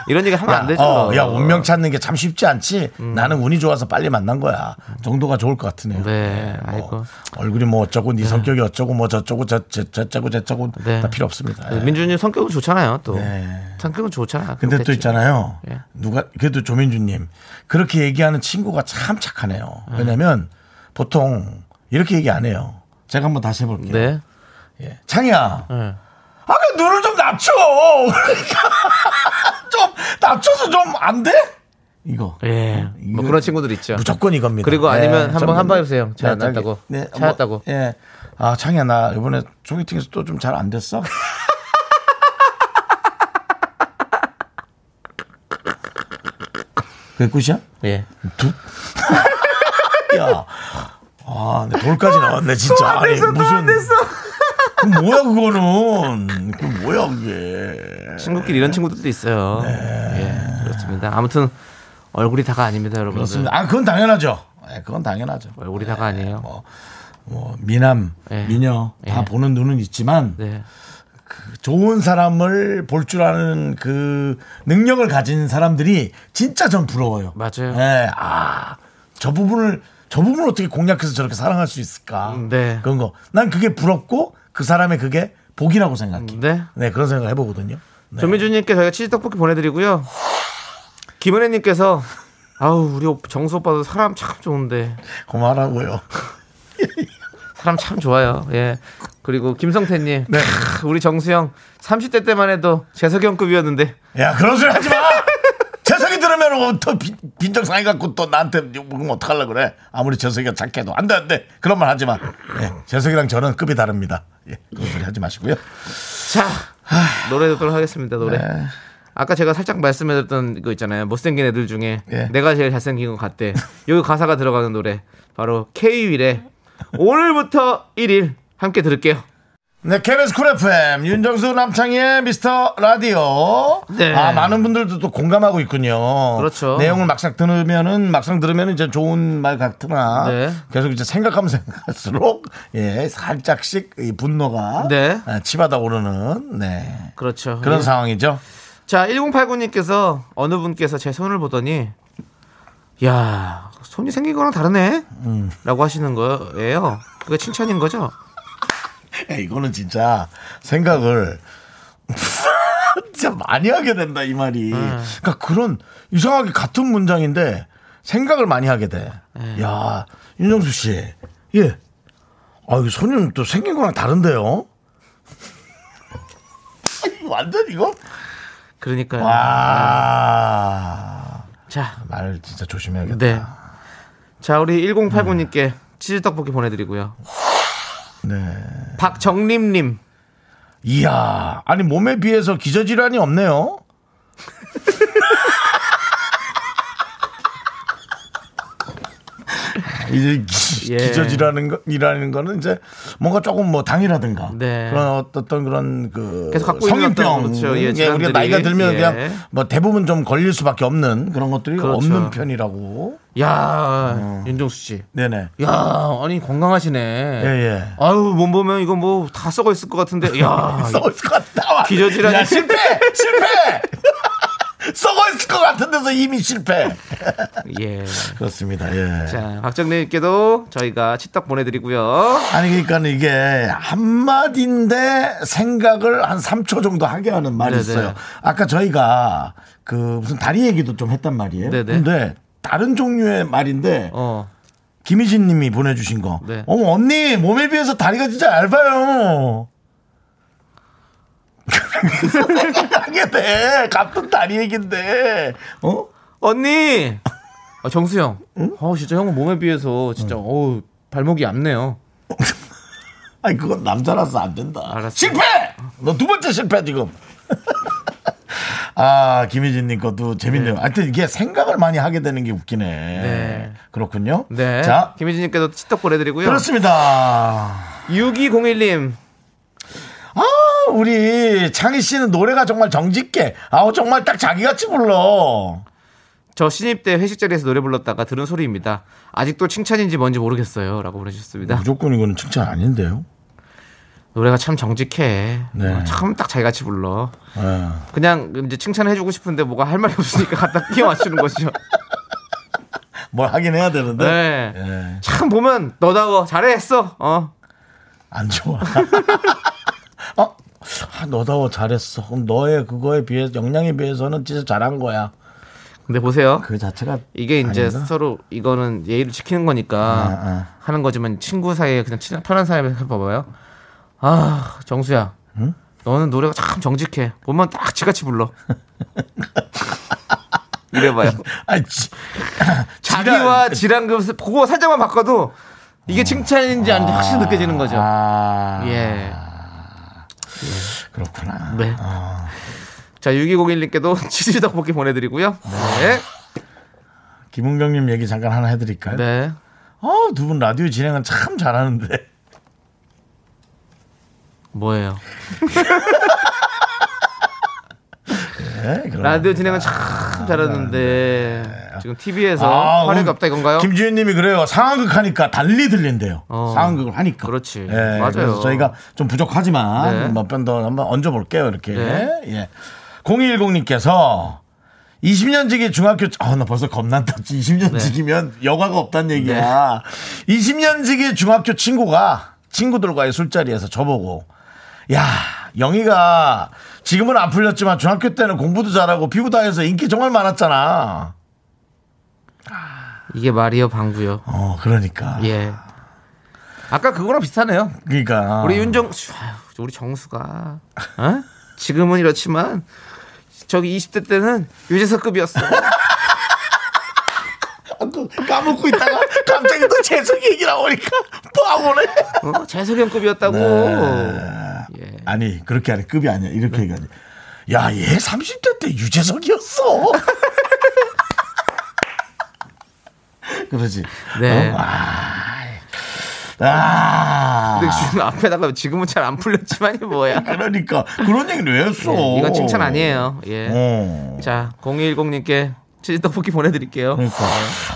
이런 얘기 하면 야, 안 되죠. 어, 야, 운명 찾는 게 참 쉽지 않지. 음. 나는 운이 좋아서 빨리 만난 거야. 정도가 좋을 것 같으네요. 네. 뭐 아이고. 얼굴이 뭐 어쩌고, 네, 네 성격이 어쩌고, 뭐 저쩌고, 저, 저, 저쩌고, 저쩌고 네. 다 필요 없습니다. 네. 네. 민준님 성격은 좋잖아요. 또. 네. 성격은 좋잖아. 근데 또 있잖아요. 네. 누가, 그래도 조민준님. 그렇게 얘기하는 친구가 참 착하네요. 네. 왜냐면 보통 이렇게 얘기 안 해요. 제가 한번 다시 해볼게요. 네. 예. 창희야. 네. 아, 그 눈을 좀 낮춰. 그러니까 좀 낮춰서 좀 안 돼? 이거. 예. 뭐 그런 친구들 있죠. 무조건 이겁니다. 그리고 아니면 예, 한번 한번 해보세요. 잘 안 됐다고. 네. 잘했다고. 네, 뭐, 예. 아, 창희야, 나 이번에 소개팅에서 또 좀 잘 안 됐어? 그게 끝이야? 예. 두? 야. 아, 내 돌까지 나왔네 진짜. 안 됐어, 아니 무슨. 안 됐어. 그건 뭐야 그거는. 그건 뭐야 그게. 친구끼리 이런 친구들도 있어요. 네. 예, 그렇습니다. 아무튼 얼굴이 다가 아닙니다, 여러분. 그렇습니다. 아, 그건 당연하죠. 예, 그건 당연하죠. 얼굴이 예, 다가 아니에요. 뭐, 뭐 미남, 예. 미녀 다 예. 보는 눈은 있지만 예. 그 좋은 사람을 볼 줄 아는 그 능력을 가진 사람들이 진짜 전 부러워요. 맞아요. 예, 아, 저 부분을 저 부분을 어떻게 공략해서 저렇게 사랑할 수 있을까? 네. 그런 거. 난 그게 부럽고. 그 사람의 그게 복이라고 생각해. 네, 네 그런 생각을 해보거든요. 네. 조민주님께 저희가 치즈 떡볶이 보내드리고요. 김은혜님께서 아우 우리 정수 오빠도 사람 참 좋은데 고마워라고요. 사람 참 좋아요. 예. 그리고 김성태님, 네. 캬, 우리 정수형 삼십 대 때만 해도 재석형급이었는데. 야, 그런 소리 하지 마. 재석이 들으면 또 빈정상해 갖고 또 나한테 뭐 어떡하려 그래. 아무리 재석이가 착해도 안 돼, 안 돼. 그런 말 하지 마. 예, 재석이랑 저는 급이 다릅니다. 예, 그런 소리 하지 마시고요. 자, 노래 듣도록 하겠습니다. 노래. 네. 아까 제가 살짝 말씀해드렸던 거 있잖아요. 못생긴 애들 중에 예. 내가 제일 잘생긴 것 같대. 여기 가사가 들어가는 노래 바로 K윌의 오늘부터 일 일 함께 들을게요. 네, 케이비에스 쿨 에프엠 윤정수 남창희의 미스터 라디오. 네. 아, 많은 분들도 또 공감하고 있군요. 그렇죠. 내용을 막상 들으면은 막상 들으면은 이제 좋은 말 같으나 네. 계속 이제 생각하면 생각할수록 예 살짝씩 이 분노가 네. 치받아 오르는 네 그렇죠 그런 예. 상황이죠. 자, 천팔십구님께서 어느 분께서 제 손을 보더니 야 손이 생긴 거랑 다르네 음. 라고 하시는 거예요. 그게 칭찬인 거죠? 야, 이거는 진짜 생각을 진짜 많이 하게 된다 이 말이. 음. 그러니까 그런 이상하게 같은 문장인데 생각을 많이 하게 돼. 음. 야, 윤정수 씨, 예, 아, 손이 또 생긴 거랑 다른데요? 완전 이거? 그러니까요. 와. 자, 말 진짜 조심해야겠다. 네. 자, 우리 천팔십구님께 네. 치즈떡볶이 보내드리고요. 네. 박정림님. 이야, 아니 몸에 비해서 기저질환이 없네요. 이제 기, 예. 기저질환이라는 거, 이라는 거는 이제 뭔가 조금 뭐 당이라든가 네. 그런 어떤 그런 그 성인병, 그렇죠. 예, 예, 우리가 나이가 들면 예. 그냥 뭐 대부분 좀 걸릴 수밖에 없는 그런 것들이 그렇죠. 없는 편이라고. 야, 어. 윤정수 씨, 네네. 야, 아니 건강하시네. 예예. 아유 몸 보면 이거 뭐 다 썩어 있을 것 같은데. 야, 썩어 있을 것 같다. 기저질환이 야, 실패, 실패. 썩어 있을 것 같은 데서 이미 실패. 예. 그렇습니다. 예. 자, 박정래님께도 저희가 치떡 보내드리고요. 아니, 그러니까 이게 한마디인데 생각을 한 삼 초 정도 하게 하는 말이 네네. 있어요. 아까 저희가 그 무슨 다리 얘기도 좀 했단 말이에요. 네네. 근데 다른 종류의 말인데. 어. 김희진 님이 보내주신 거. 네. 어머, 언니, 몸에 비해서 다리가 진짜 얇아요. 생각하게 돼. 같은 다리 얘긴데. 어? 언니. 아, 정수 형. 응? 어, 진짜 형은 몸에 비해서 진짜 응. 어우, 발목이 얇네요. 아니, 그건 남자라서 안 된다. 알았어. 실패! 너 두 번째 실패 지금. 아, 김희진님 것도 재밌네요. 네. 하여튼 이게 생각을 많이 하게 되는 게 웃기네. 네. 그렇군요. 네. 자, 김희진님께도 치떡 보내드리고요. 그렇습니다. 육이공일님. 아, 우리 창희 씨는 노래가 정말 정직해. 아우, 정말 딱 자기같이 불러. 저 신입 때 회식 자리에서 노래 불렀다가 들은 소리입니다. 아직도 칭찬인지 뭔지 모르겠어요. 라고 보내주셨습니다. 무조건 이거는 칭찬 아닌데요. 노래가 참 정직해. 네. 참 딱 자기같이 불러. 네. 그냥 이제 칭찬해주고 싶은데 뭐가 할 말이 없으니까 갖다 끼워 맞추는 거죠. 뭘 하긴 해야 되는데. 네. 네. 참 보면 너다워. 잘했어. 어. 안 좋아. 어? 아, 너다워 잘했어. 그럼 너의 그거에 비해 역량에 비해서는 진짜 잘한 거야. 근데 보세요. 그 자체가 이게 이제 아닌가? 서로 이거는 예의를 지키는 거니까 아, 아. 하는 거지만 친구 사이에 그냥 친한 편한 사이에 해봐봐요. 아, 정수야, 응? 너는 노래가 참 정직해. 보면 딱 지같이 불러. 이래봐요. 아니, 지, 자기와 지랑 그거 살짝만 바꿔도 이게 칭찬인지 아닌지 확실히 느껴지는 거죠. 아, 예. 예. 그렇구나. 네. 아. 자, 육이공일님께도 치즈떡볶이 보내드리고요. 네. 김은경님 얘기 잠깐 하나 해드릴까요? 네. 어, 두 분 라디오 진행은 참 잘하는데. 뭐예요? 네, 라디오 진행은 참 잘하는데 아, 지금 티비에서 아, 화력이 없다 이건가요? 김지윤님이 그래요. 상황극 하니까 달리 들린대요. 어, 상황극을 하니까. 그렇지. 네, 맞아요. 그래서 저희가 좀 부족하지만 네. 몇 번 더 한번 얹어볼게요. 이렇게. 네. 예. 공이일공님께서 이십 년지기 중학교 아, 나 벌써 겁난다. 이십 년지기면 네. 여과가 없다는 얘기야. 네. 이십 년지기 중학교 친구가 친구들과의 술자리에서 저보고 야, 영희가 지금은 안 풀렸지만 중학교 때는 공부도 잘하고 피부도 해서 인기 정말 많았잖아. 이게 말이요, 방구요. 어, 그러니까. 예. 아까 그거랑 비슷하네요. 그러니까 우리 윤정수, 우리 정수가 어? 지금은 이렇지만 저기 이십 대 때는 유재석급이었어. 까먹고 있다가 갑자기 또 재석이 얘기 나오니까 빵오네. 어? 재석이 형급이었다고. 네. 예. 아니 그렇게 아니 급이 아니야. 이렇게 얘기하지. 야, 얘 삼십 대 때 유재석이었어. 그러지. 네. 어? 아. 근데 지금 앞에다가 지금은 잘 안 풀렸지만이 뭐야. 그러니까 그런 얘기를 왜 했어. 네, 이건 칭찬 아니에요. 예. 어. 자, 공이일공님께 치즈 떡볶이 보내드릴게요. 그러니까.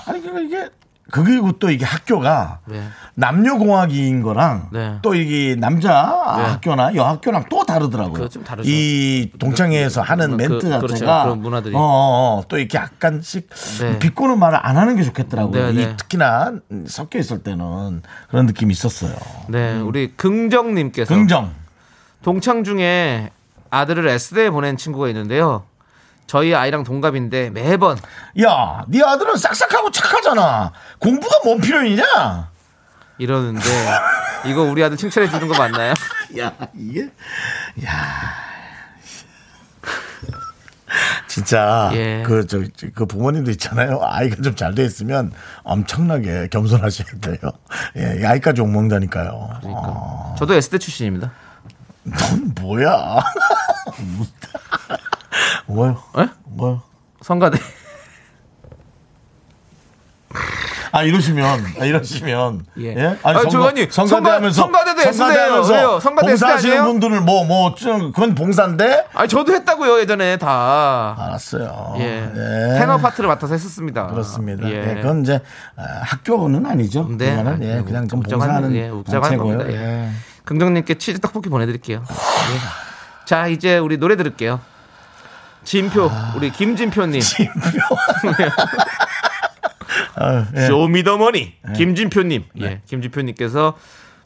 아니 이게 그리고 또 이게 학교가 네. 남녀공학인 거랑 네. 또 이게 남자 네. 학교나 여학교랑 또 다르더라고요. 좀 다르죠. 이 동창회에서 그, 하는 그, 멘트 자체가 그렇죠. 그런 문화들이. 어, 어, 또 이렇게 약간씩 네. 비꼬는 말을 안 하는 게 좋겠더라고요. 네, 네. 이 특히나 섞여 있을 때는 그런 느낌이 있었어요. 네, 음. 우리 긍정님께서 긍정 동창 중에 아들을 S대에 보낸 친구가 있는데요. 저희 아이랑 동갑인데 매번 야, 네 아들은 싹싹하고 착하잖아. 공부가 뭔 필요이냐? 이러는데 이거 우리 아들 칭찬해 주는 거 맞나요? 야, 이게 야. 진짜 예. 그 저 그 부모님도 있잖아요. 아이가 좀 잘 돼 있으면 엄청나게 겸손하셔야 돼요. 예, 아이까지 욕먹다니까요. 그러니까. 어. 저도 S대 출신입니다. 넌 뭐야? 뭐요? 에? 뭐요? 성가대. 아 이러시면, 아 이러시면, 예. 예? 아니, 아니 조관님 성가대하면서 성가대도 했어요. 성가대 봉사하시는 분들을 뭐 뭐 좀 그건 봉사인데. 아니 저도 했다고요 예전에 다. 알았어요. 예. 예. 테너 파트를 맡아서 했었습니다. 그렇습니다. 예. 예. 그건 이제 학교는 아니죠. 네. 그거는 예. 그냥 좀 봉사하는 예. 단체고요. 예. 예. 긍정님께 치즈 떡볶이 보내드릴게요. 예. 자 이제 우리 노래 들을게요. 진표 아... 우리 김진표님. 진표. 아, 예. 쇼미더머니 예. 김진표님. 네. 예, 김진표님께서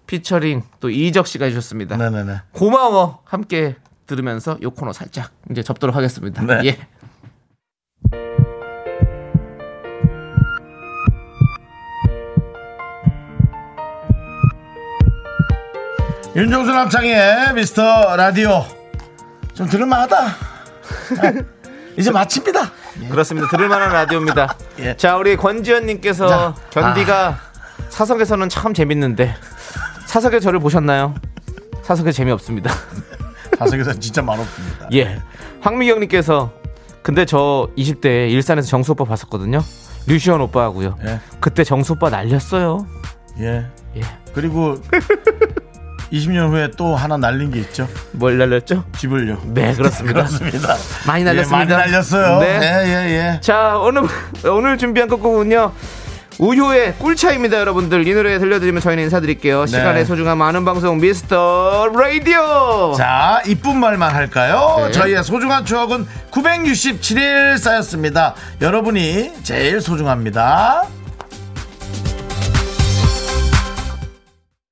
피처링 또 이적 씨가 해주셨습니다. 네네네. 고마워 함께 들으면서 요 코너 살짝 이제 접도록 하겠습니다. 네. 예. 윤종수 남창희의 미스터 라디오 좀 들을만하다. 이제 마칩니다. 예. 그렇습니다. 들을만한 라디오입니다. 예. 자 우리 권지현님께서 자, 견디가 아. 사석에서는 참 재밌는데 사석에 저를 보셨나요? 사석에 재미없습니다. 사석에서는 진짜 맛없습니다. 예. 황미경님께서 근데 저 이십 대에 일산에서 정수 오빠 봤었거든요. 류시원 오빠하고요. 예. 그때 정수 오빠 날렸어요. 예. 예. 그리고 이십 년 후에 또 하나 날린 게 있죠. 뭘 날렸죠? 집을요. 네, 그렇습니다. 그렇습니다. 많이 날렸습니다. 예, 많이 날렸어요. 네, 예, 예. 자, 오늘 오늘 준비한 곡은요. 우효의 꿀차입니다, 여러분들. 이 노래 들려드리면 저희는 인사드릴게요. 네. 시간의 소중함 아는 방송 미스터 라디오. 자, 이쁜 말만 할까요? 네. 저희의 소중한 추억은 구백육십칠 일 쌓였습니다. 여러분이 제일 소중합니다.